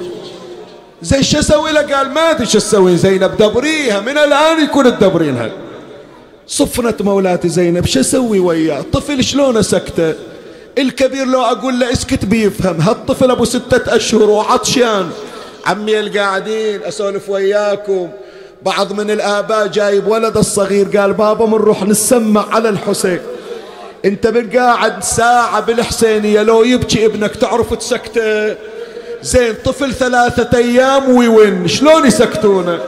زي شو أسوي له؟ قال: ما أدري شو أسوي زينب، دبريها من الآن يكون تدبرينها. صفنت مولاتي زينب، شو أسوي وياه؟ طفل شلون سكته؟ الكبير لو أقول له اسكت بيفهم، هالطفل أبو 6 أشهر وعطشان. عمي القاعدين أسولف وياكم، بعض من الآباء جايب ولد الصغير قال: بابا منروح نسمع على الحسين. انت بالقاعد ساعة بالحسينية، لو يبكي ابنك تعرف تسكته؟ زين طفل 3 أيام ويون، شلون يسكتونه؟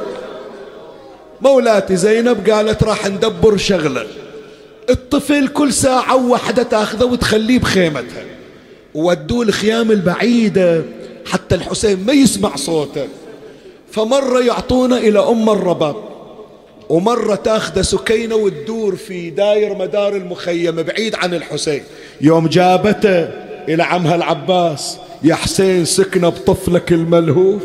مولاتي زينب قالت: راح ندبر شغلة، الطفل كل ساعة وحدة تاخذه وتخليه بخيمتها، وودوه الخيام البعيدة حتى الحسين ما يسمع صوته. فمرة يعطونا إلى أم الرباب، ومرة تاخذه سكينة وتدور في داير مدار المخيم بعيد عن الحسين. يوم جابته إلى عمها العباس: يا حسين سكنة بطفلك الملهوف.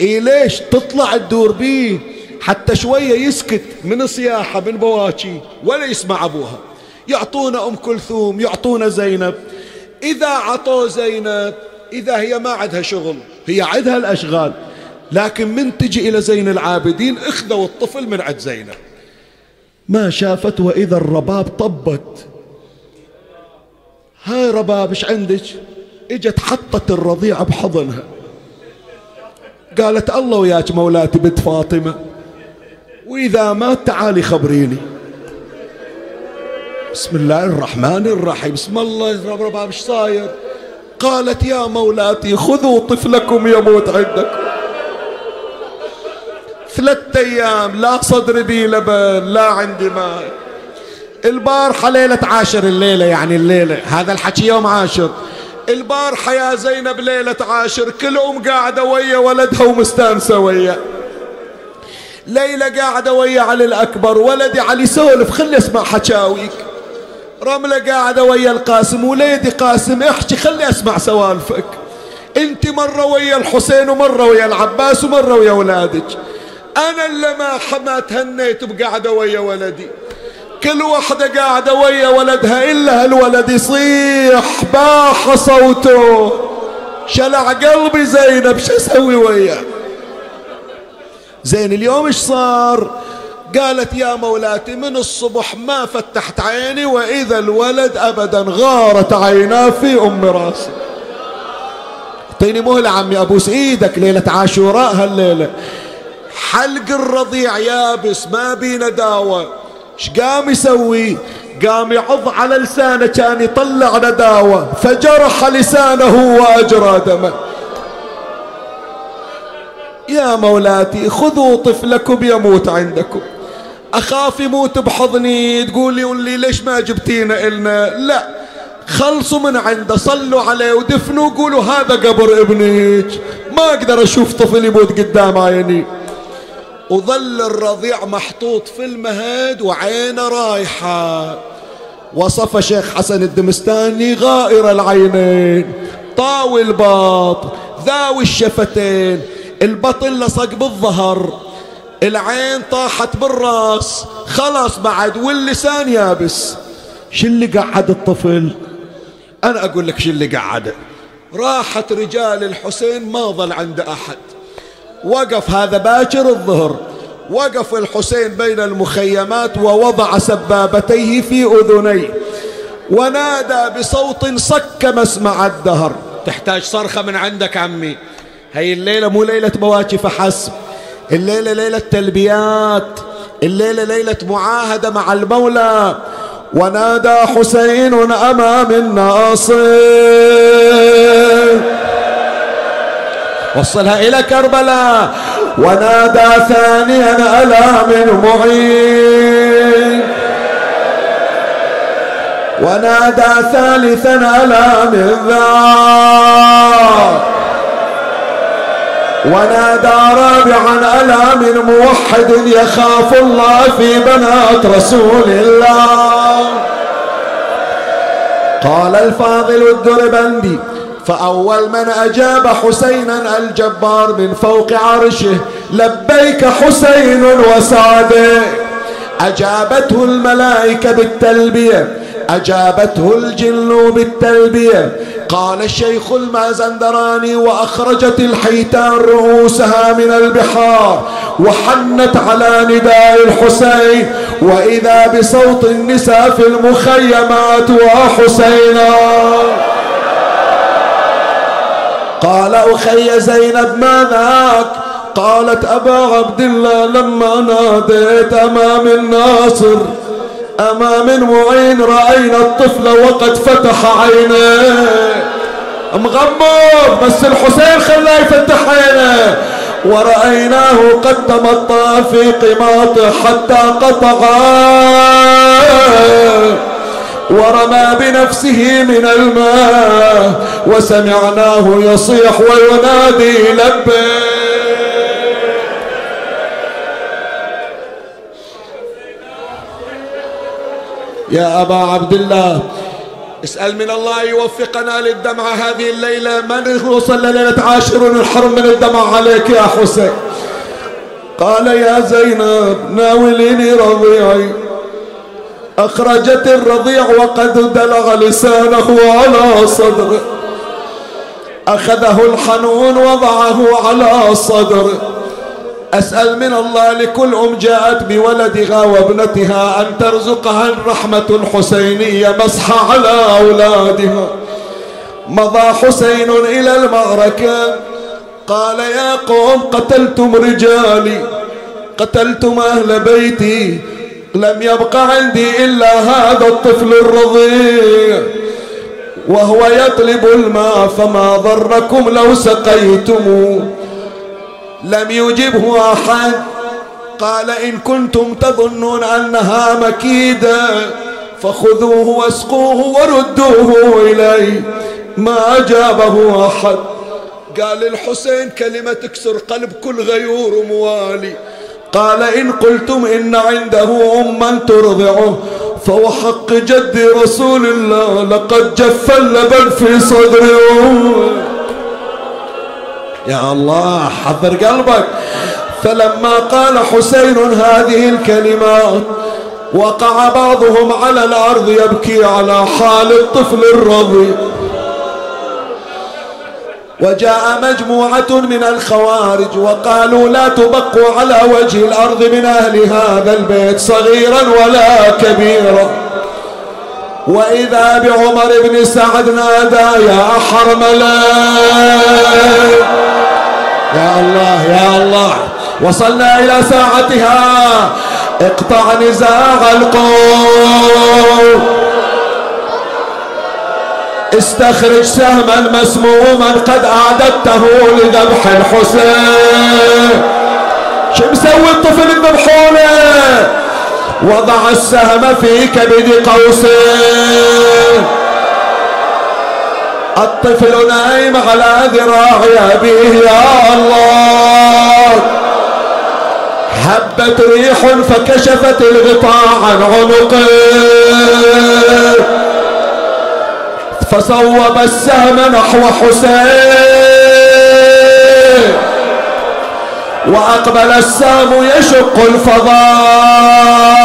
إيه ليش تطلع تدور بيه حتى شوية يسكت من الصياحة من بواكي ولا يسمع أبوها. يعطونا أم كلثوم، يعطونا زينب. إذا عطوا زينب، إذا هي ما عندها شغل، هي عندها الأشغال، لكن من تجي إلى زين العابدين اخذوا الطفل من عند زينب. ما شافت وإذا الرباب طبت. هاي رباب ايش عندك؟ اجت حطت الرضيعة بحضنها، قالت: الله وياك مولاتي بنت فاطمة، وإذا مات تعالي خبريني. بسم الله الرحمن الرحيم، بسم الله رباب ايش صاير؟ قالت: يا مولاتي خذوا طفلكم يموت عندكم. 3 أيام لا صدر بي لبن لا عندي ماء. البارحة ليلة 10 الليلة، يعني الليلة هذا الحكي يوم 10، البارحة يا زينب ليلة 10 كل أم قاعدة ويا ولدها ومستانسة ويا. ليلى قاعدة ويا علي الأكبر، ولدي علي سولف خلي اسمع حكاويك. رملة قاعدة ويا القاسم، وليدي قاسم احكي خلي اسمع سوالفك. انت مرة ويا الحسين ومرة ويا العباس ومرة ويا ولادك. انا اللي ما تهنيت بقعدة ويا ولدي. كل واحدة قاعدة ويا ولدها الا هالولد يصيح باح صوته شلع قلبي. زينب شو اسوي وياه؟ زين اليوم ايش صار؟ قالت يا مولاتي من الصبح ما فتحت عيني واذا الولد ابدا غارت عيناه في ام راسي. اعطيني مهله عمي ابوس ايدك ليله عاشوراء هالليله. حلق الرضيع يابس ما بينا داوه. ايش قام يسوي؟ قام يعض على لسانه كان يطلع نداوه فجرح لسانه واجرى دمه. يا مولاتي خذوا طفلكم يموت عندكم. اخاف يموت بحضني تقولي ليش ما جبتينا النا؟ لا، خلصوا من عنده، صلوا عليه ودفنوا، قولوا هذا قبر ابنك، ما اقدر اشوف طفل يموت قدام عيني. وظل الرضيع محطوط في المهد وعينه رايحه. وصف شيخ حسن الدمستاني غائر العينين، طاوي الباط، ذاوي الشفتين، البطن لصق بالظهر، العين طاحت بالراس، خلاص بعد واللسان يابس. شو اللي قعد الطفل؟ انا اقول لك شو اللي قعده. راحت رجال الحسين ما ظل عنده احد. وقف هذا باكر الظهر، وقف الحسين بين المخيمات ووضع سبابتيه في اذنيه ونادى بصوت صك مسمع الدهر. تحتاج صرخه من عندك عمي. هي الليلة مو ليلة مواقف فحسب، الليلة ليلة تلبيات، الليلة ليلة معاهدة مع المولى. ونادى حسين أمام الناصر، وصلها إلى كربلاء. ونادى ثانيا ألا من معين، ونادى ثالثا ألا من ذا، ونادى رابعا ألا من موحد يخاف الله في بنات رسول الله. قال الفاضل الدربندي فأول من أجاب حسينا الجبار من فوق عرشه لبيك حسين وسعده. أجابته الملائكة بالتلبية، أجابته الجن بالتلبية. قال الشيخ المازندراني وأخرجت الحيتان رؤوسها من البحار وحنت على نداء الحسين وإذا بصوت النساء في المخيمات وحسينا. قال أخي زينب ما ذاك؟ قالت أبا عبد الله لما ناديت أمام الناصر أمام معين رأينا الطفل وقد فتح عينه. مغمض بس الحسين خلاه يفتح عينه. ورأيناه قدم الطاف في قماطه حتى قطعه ورمى بنفسه من الماء وسمعناه يصيح وينادي لبيك. يا أبا عبد الله اسأل من الله يوفقنا للدمعة هذه الليلة. من وصل ليلة عاشر الحرم من الدمع عليك يا حسين. قال يا زينب ناوليني رضيعي. أخرجت الرضيع وقد دلغ لسانه على صدره، أخذه الحنون وضعه على صدره. أسأل من الله لكل أم جاءت بولدها وابنتها أن ترزقها الرحمة الحسينية مسحة على أولادها. مضى حسين إلى المعركة قال يا قوم قتلتم رجالي، قتلتم أهل بيتي، لم يبق عندي إلا هذا الطفل الرضيع وهو يطلب الماء فما ضركم لو سقيتموه. لم يجبه أحد. قال إن كنتم تظنون أنها مكيدة فخذوه واسقوه وردوه إلي. ما أجابه أحد. قال الحسين كلمة تكسر قلب كل غيور وموالي. قال إن قلتم إن عنده أما ترضعه فوحق جدي رسول الله لقد جف اللبن في صدره. يا الله حضر قلبك. فلما قال حسين هذه الكلمات وقع بعضهم على الأرض يبكي على حال الطفل الرضيع. وجاء مجموعة من الخوارج وقالوا لا تبقوا على وجه الأرض من أهل هذا البيت صغيرا ولا كبيرا. وإذا بعمر بن سعد نادى يا حرملة. يا الله يا الله، وصلنا إلى ساعتها. اقطع نزاع القوم، استخرج سهما مسموما قد أعددته لذبح الحسين. شو مسوي الطفل الذبحونه؟ وضع السهم في كبد قوسين. الطفل نايم على ذراع أبيه. يا الله، هبت ريح فكشفت الغطاء عن عنقه، فصوب السهم نحو حسين، وأقبل السهم يشق الفضاء.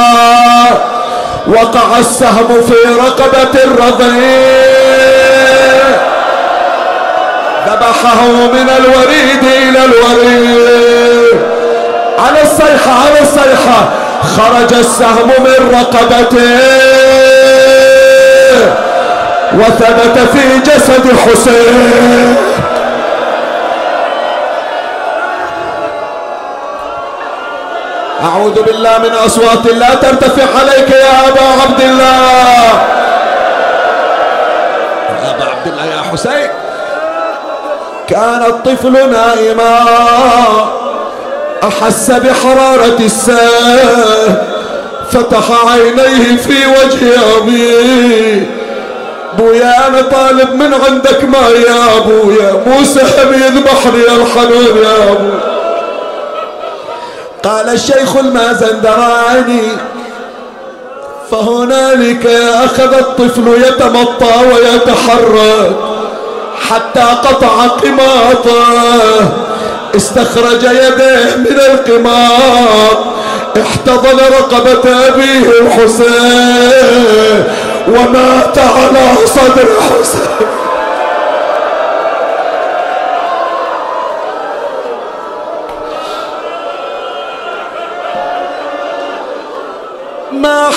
وقع السهم في رقبة الرضيع، ذبحه من الوريد إلى الوريد. على الصيحة على الصيحة، خرج السهم من رقبته وثبت في جسد حسين. أعوذ بالله من أصوات لا ترتفع عليك يا أبا عبد الله. يا أبا عبد الله يا حسين. كان الطفل نائما، أحس بحرارة السهم، فتح عينيه في وجه أبيه. بويا أنا طالب من عندك ما يا أبويا، مو سهم يذبحني يا الحنون يا أبويا. قال الشيخ المازندراني فهنالك أخذ الطفل يتمطى ويتحرك حتى قطع قماطه. استخرج يديه من القماط، احتضن رقبة أبيه الحسين، ومات على صدر حسين. ما حد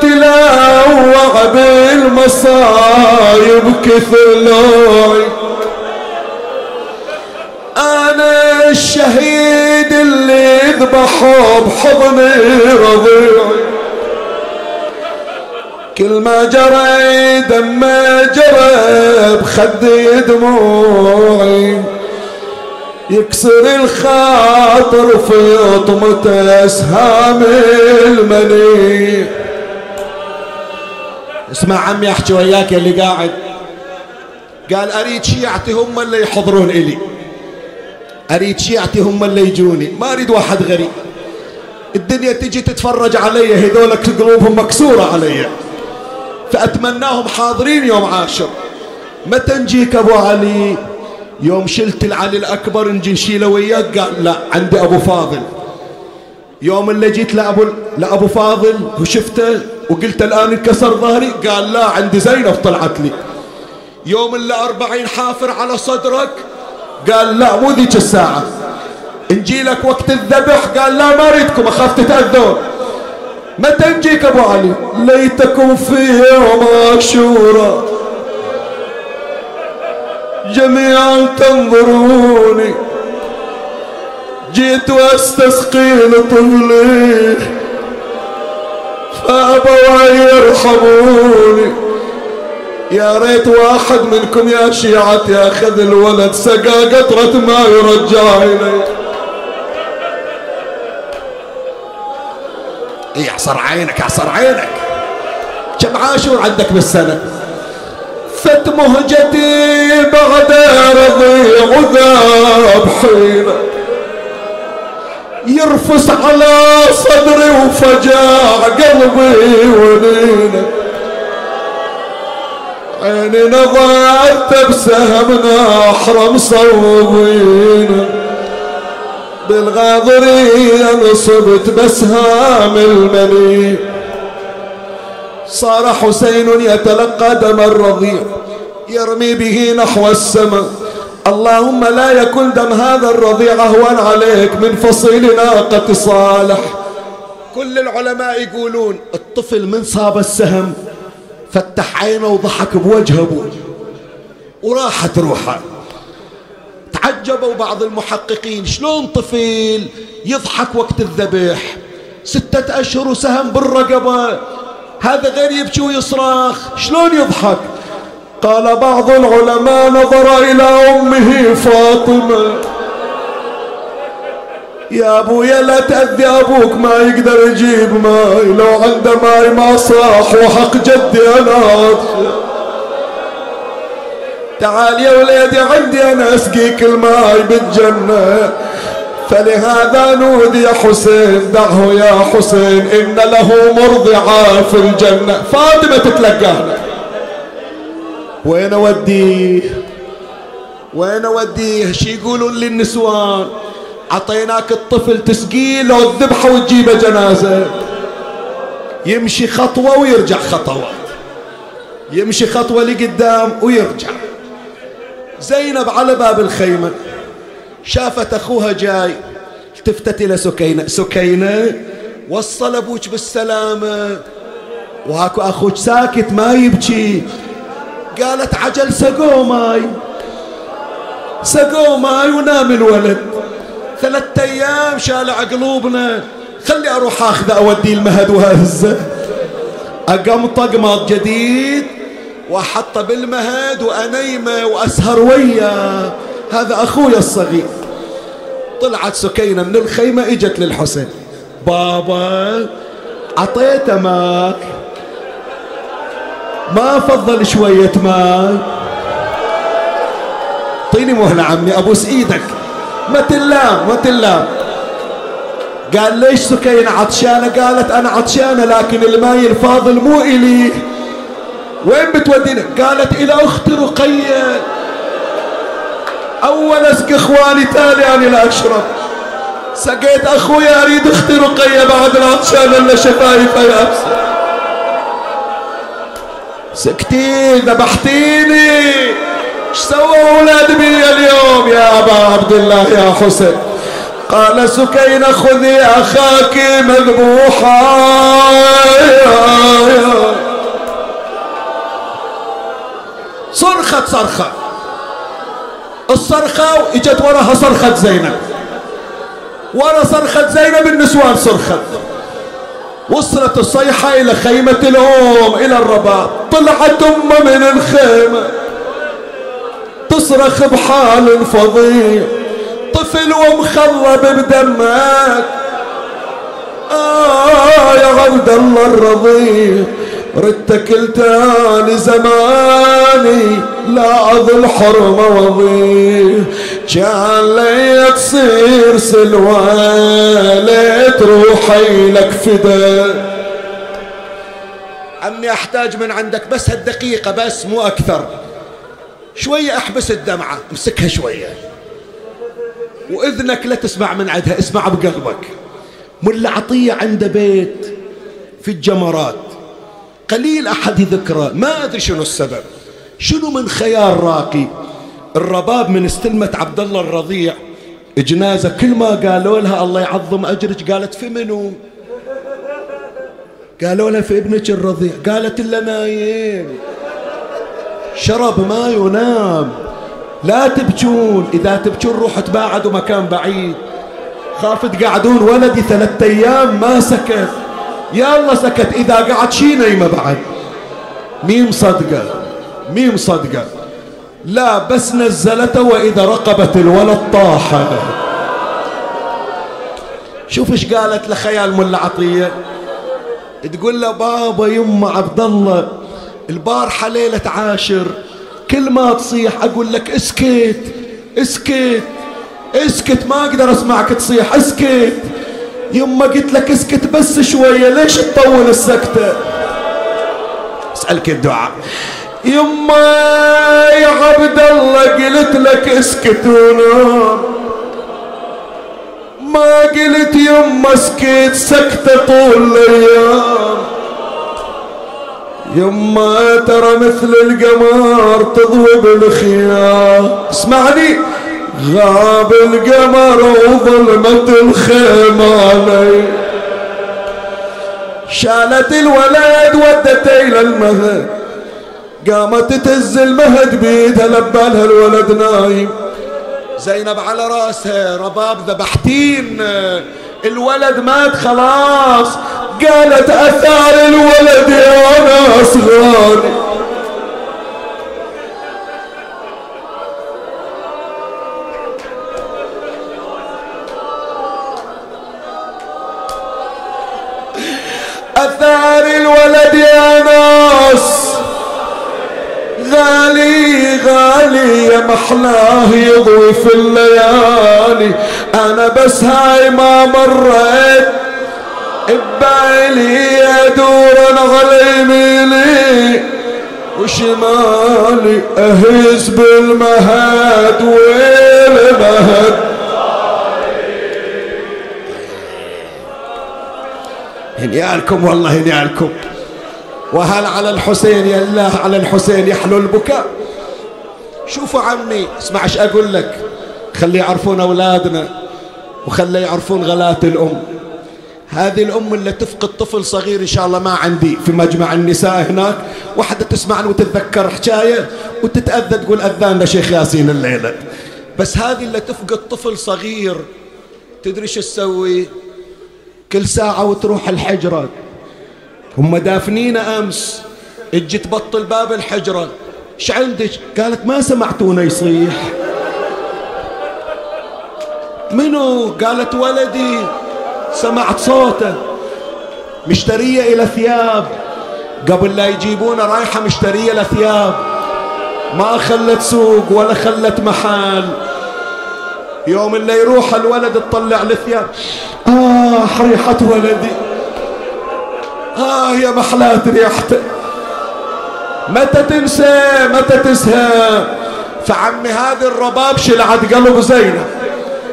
تلاوع بالمصايب كثلوي، أنا الشهيد اللي ذبحوا بحضني رضيعي. كل ما جرى دم جرى بخدي دموعي، يكسر الخاطر في طمة أسهام المني. اسمع عمي أحكي وياك اللي قاعد. قال أريد شيعتي هم اللي يحضرون إلي، أريد شيعتي هم اللي يجوني، ما أريد واحد غريب. الدنيا تجي تتفرج علي، هذولك قلوبهم مكسورة علي، فأتمناهم حاضرين يوم عاشر. متى نجيك أبو علي؟ يوم شلت العلي الأكبر نجي نشيله وياك، قال لا عندي أبو فاضل. يوم اللي جيت لأبو فاضل وشفته وقلت الآن انكسر ظهري، قال لا عندي زينب طلعت لي. يوم اللي 40 حافر على صدرك، قال لا مو ذيك الساعة. نجي لك وقت الذبح، قال لا ما اريدكم اخاف تتأذون. متى نجيك ابو علي؟ ليتكم في يوم عاشوراء جميعا تنظروني، جئت واستسقي لطفلي فابوا ان يرحموني. يا ريت واحد منكم يا شيعتي ياخذ الولد سقى قطرة ما يرجع إليه. إيه اعصر عينك اعصر عينك. كم عاشور عندك بالسنة؟ فت مهجتي بعد رضيع ذاب حين، يرفس على صدري وفجاع قلبي ونينه. عيني نظرت بسهمنا أحرم صوبينا بالغاضرية نصبت بسهام المني. صار حسين يتلقى دم الرضيع يرمي به نحو السماء. اللهم لا يكن دم هذا الرضيع أهون عليك من فصيل ناقة صالح. كل العلماء يقولون الطفل من صاب السهم فتح عينه وضحك بوجه ابوه وراحت روحه. تعجبوا بعض المحققين شلون طفل يضحك وقت الذبح 6 أشهر وسهم بالرقبة، هذا غير يبكي ويصرخ شلون يضحك؟ قال بعض العلماء نظر إلى أمه فاطمة. يا أبويا لا تأذي أبوك ما يقدر يجيب ماي، لو عنده ماي ما صاح وحق جدي أنا. تعال يا وليدي عندي أنا أسقيك الماي بالجنة. فلهذا نودي يا حسين دعه يا حسين إن له مرضعة في الجنة. فاطمة تتلقاه وين أوديه وين أوديه؟ شي يقولون للنسوان عطيناك الطفل تسقيه لو الذبحة وتجيبه جنازة، يمشي خطوة ويرجع خطوات، يمشي خطوة لقدام ويرجع. زينب على باب الخيمة شافت أخوها جاي، التفتت إلى سكينة، سكينة وصل أبوك بالسلامة وهاكو أخوك ساكت ما يبكي. قالت عجل سقوا ماي سقوا ماي ونام الولد 3 أيام شالع قلوبنا، خلي أروح أخذ أودي المهد وهزه. أقمطه قماط جديد وأحطه بالمهد وأنيمه وأسهر وياه، هذا أخويا الصغير. طلعت سكينة من الخيمة إجت للحسين، بابا عطيته ماك ما فضل شوية ماي؟ اعطيني مهلة عمي أبوس إيدك ما تلام ما تلام. قال ليش سكينة عطشانة؟ قالت أنا عطشانة لكن الماي الفاضل مو إلي. وين بتوديني؟ قالت إلى أختي رقية، أول أسقي إخواني تالي أنا لا أشرب، سقيت أخويا أريد أختي رقية بعد العطشانة إلا شفايفها يابسة. سكتين ذبحتيني ايش سووا اولاد بي اليوم يا ابا عبد الله يا حسين؟ قال سكينة خذي اخاك مذبوحا. صرخت صرخة، الصرخة واجت وراها صرخة زينب، ورا صرخة زينب النسوان صرخت. وصلت الصيحة إلى خيمة الأم إلى الرباط، طلعت أمه من الخيمة تصرخ بحال فظيع طفل ومخرب بدمك يا عبد الله الرضيع، ردت كلتاني زماني لا أظل حرمة وضيع، كان لي تصير سلوى ليت روحي لك فدا. عمي أحتاج من عندك بس هالدقيقة بس مو أكثر، شوية أحبس الدمعة امسكها شوية وإذنك لا تسمع من عندها، اسمع بقلبك. ملا عطية عنده بيت في الجمرات قليل أحد يذكره، ما أدري شنو السبب، شنو من خيار راقي. الرباب من استلمت عبد الله الرضيع جنازة كل ما قالوا لها الله يعظم أجرك قالت في منو؟ قالوا لها في ابنك الرضيع، قالت إلا نايم شرب ماي ونام، لا تبجون إذا تبجون روح تباعدوا مكان بعيد، خاف تقعدون ولدي 3 أيام ما سكت، يا الله سكت إذا قعد شي نايمة بعد. ميم صدقة ميم صدقة، لا بس نزلته وإذا رقبت الولد طاح. شوف ايش قالت لخيال ملا عطية، تقول له بابا يما عبد الله البارحة ليلة عاشر كل ما تصيح أقول لك اسكت اسكت اسكت ما أقدر أسمعك تصيح، اسكت يما قلت لك اسكت بس شوية ليش تطول السكتة؟ اسألك الدعاء يما يا عبد الله قلت لك اسكت ونام، ما قلت يما سكت سكتة طول الايام. يما ترى مثل القمر تضوي بالخيام، اسمعني، غاب القمر وظلمت الخيمة علي، شالت الولد ودته الى المهد، قامت تهز المهد بيدها لبالها الولد نايم، زينب على راسها رباب ذبحتين، الولد مات خلاص، قالت اثار الولد يا ناس غالي. اثار الولد يا ناس غالي غالي، يا محلاه يضوي في الليالي، انا بس هاي ما مريت ببالي، ادور انا على يميني وشمالي، اهز بالمهد والمهد. هنيالكم والله هنيالكم. وهل على الحسين يا الله، على الحسين يحلو البكاء. شوفوا عمي، اسمع ايش اقول لك، خلي يعرفون اولادنا وخلي يعرفون غلاة الام. هذه الام اللي تفقد طفل صغير، ان شاء الله ما عندي في مجمع النساء هناك واحده تسمعني وتتذكر حكايه وتتاذى، تقول اذانا شيخ ياسين الليله. بس هذه اللي تفقد طفل صغير تدري شو تسوي؟ كل ساعة وتروح الحجرة، هم دافنين أمس، اجي تبطل باب الحجرة، ايش عندك؟ قالت ما سمعتونا يصيح. منو؟ قالت ولدي سمعت صوته. مشترية إلى ثياب، قبل لا يجيبونا رايحة مشترية إلى ثياب، ما خلت سوق ولا خلت محل. يوم اللي يروح الولد تطلع الثياب، ريحة ولدي، يا محلاة ريحته، متى تنسى متى تسهى. فعمي هذه الرباب شلعت قلب زينب،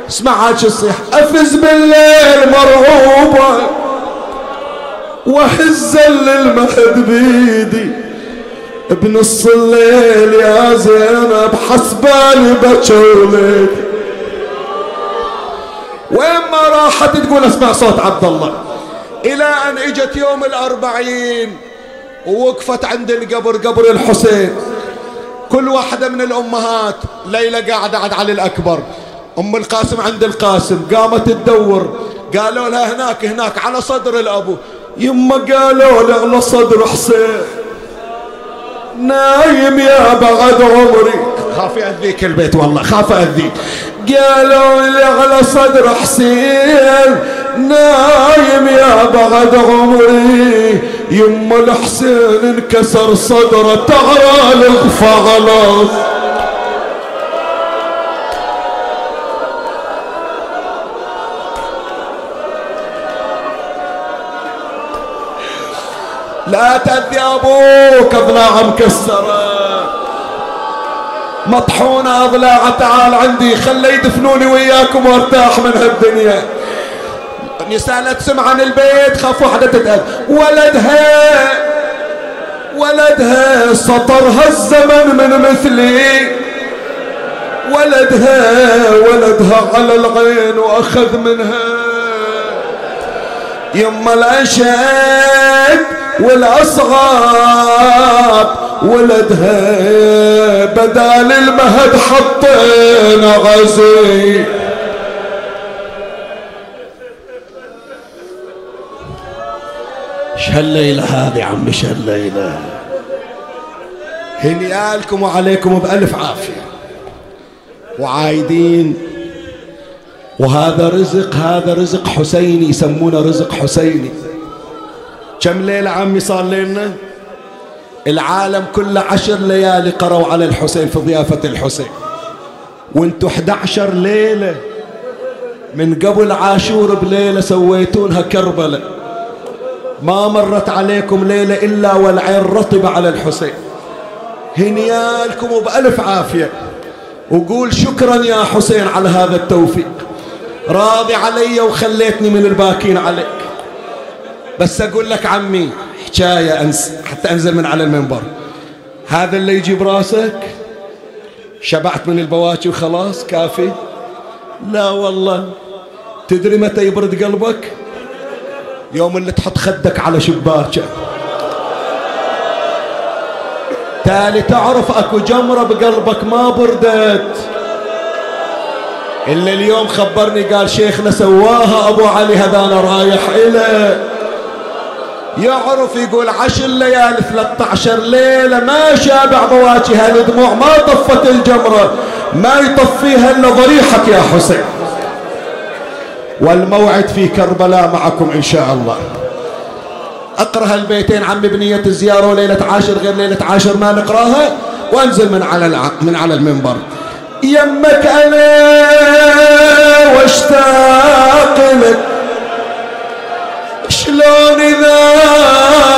اسمعها تصيح، افز بالليل مرعوبة وحزة للمهد بيدي، بنص الليل يا زينب حسبالي بكى وليدي. وين ما راحت تقول اسمع صوت عبد الله. الى ان اجت يوم الاربعين ووقفت عند القبر، قبر الحسين، كل واحده من الامهات، ليلى قاعده عند علي الاكبر، ام القاسم عند القاسم، قامت تدور، قالوا لها هناك هناك على صدر الابو، يما قالوا لها على صدر حسين نايم يا بعد عمري، خاف اذيك البيت والله خاف اذيك، قالوا لي على صدر حسين نايم يا بعد عمري، يما الحسين انكسر صدره تعال الفغلاط. لا تأذي ابوك اضلاعه مكسره مطحونة أضلاع، تعال عندي خلي يدفنوني وياكم وارتاح من هالدنيا. نساء لا تسمع عن البيت، خاف وحدة تتأذى. ولدها سطرها الزمن من مثلي، ولدها على العين وأخذ منها، يما الأشد والأصعب ولدها بدال المهد حطينا غزي. شهالليلة هذه عمي، شهالليلة. هنيالكم وعليكم بألف عافية، وعايدين. وهذا رزق، هذا رزق حسيني، يسمونه رزق حسيني. كم ليلة عمي صار لنا؟ العالم كله 10 ليالي قروا على الحسين في ضيافة الحسين، وانتو 11 ليلة من قبل عاشور بليلة سويتونها كربلة، ما مرت عليكم ليلة إلا والعين رطبة على الحسين. هنيالكم وبألف عافية، وقول شكرا يا حسين على هذا التوفيق، راضي علي وخليتني من الباكين عليك. بس أقول لك عمي حكاية حتى أنزل من على المنبر، هذا اللي يجي براسك شبعت من البواكي وخلاص كافي؟ لا والله. تدري متى يبرد قلبك؟ يوم اللي تحط خدك على شباكه تالي تعرف اكو جمرة بقلبك ما بردت. اللي اليوم خبرني قال شيخنا سواها ابو علي، هذا انا رايح إليه. يعرف يقول 10 ليال 13 ليلة ما شابع بواكي، هالدموع ما طفت الجمرة، ما يطفيها الا ضريحك يا حسين. والموعد في كربلاء معكم ان شاء الله. اقرا هالبيتين عمي بنية الزيارة، وليلة عاشر غير ليلة عاشر ما نقراها، وانزل من على المنبر. يمك انا واشتاق لك، شلون اذا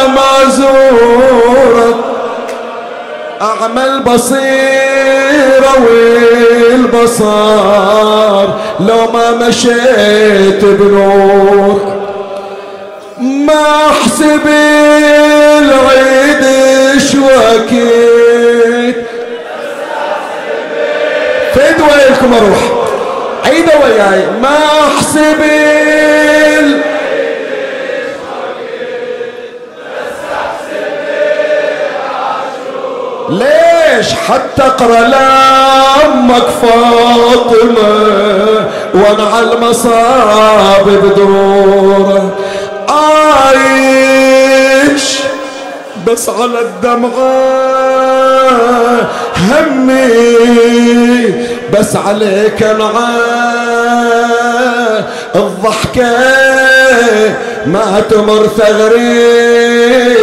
ما زورك اعمل بصيرة والبصار، لو ما مشيت بنور ما احسب العيد شوكيت. فدوا لكم اروح عيدوا وياي، ما احسب ليش حتى اقرا لامك فاطمه وانا على المصاب بدوره، عايش بس على الدمعه، همي بس عليك انعاه، الضحكه ما تمر ثغري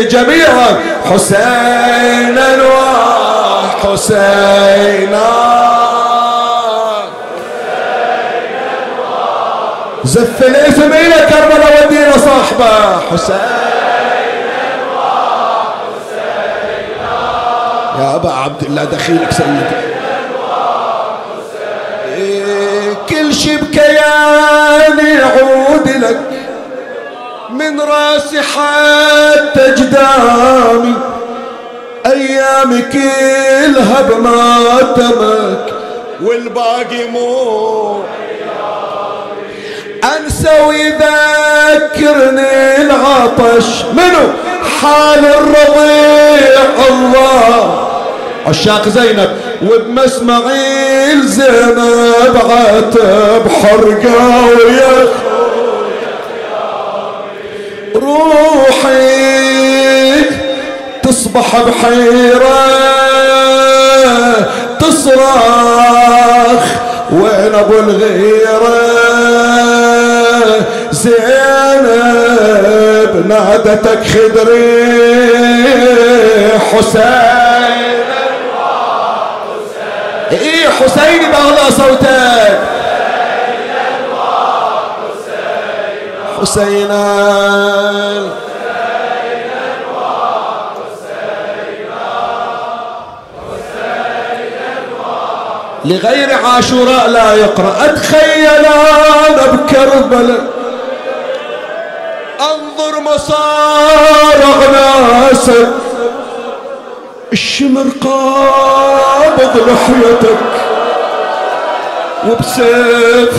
جميعا. حسين الواح حسين، زف الاسم الى كربلاء ودينا صاحبه حسين الواح حسين. يا ابا عبد الله دخيلك سيدي، كل شي بكياني يعود لك، من راسي حتى جدامي، ايامي كلها بماتمك والباقي مو انسى، ويذكرني العطش منو حال الرضيع الله عشاق زينب، وبمسمعي الزينب عتب حرقه ويا روحي تصبح بحيرة تصرخ وين ابو الغيرة. زينب نادتك خدري حسين، ايه حسين بأعلى صوتك حسين الواح حسين الواح. لغير عاشوراء لا يقرأ، أتخيل أنا بكربلاء أنظر مصارع ناسك، الشمر قابض لحيتك وبسيف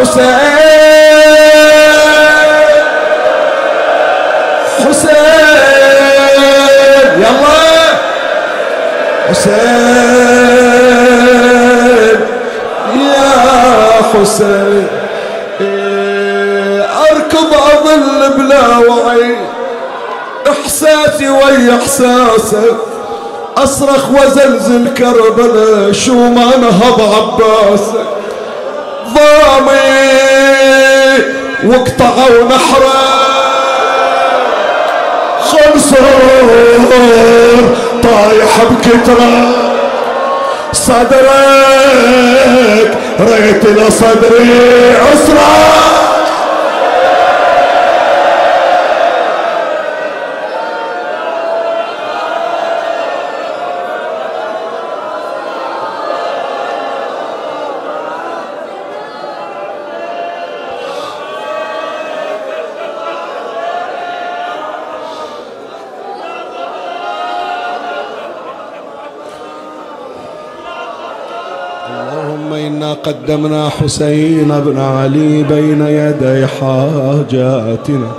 حسين حسين، يلا حسين يا حسين. اركض اظل بلا وعي، احساسي ويا احساسك، اصرخ وزلزل كربلاء شو ما نهض عباسك، ضامي وقطعوا نحره خنصر طايح بكتره، صدرك ريت لصدري عسره قدمنا حسين بن علي بين يدي حاجاتنا،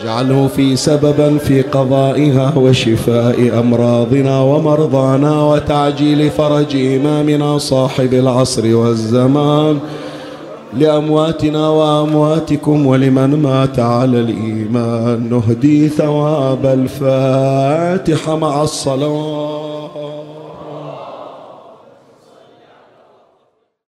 اجعله في سببا في قضائها وشفاء أمراضنا ومرضانا وتعجيل فرج إمامنا صاحب العصر والزمان لأمواتنا وأمواتكم ولمن مات على الإيمان. نهدي ثواب الفاتحة مع الصلاة.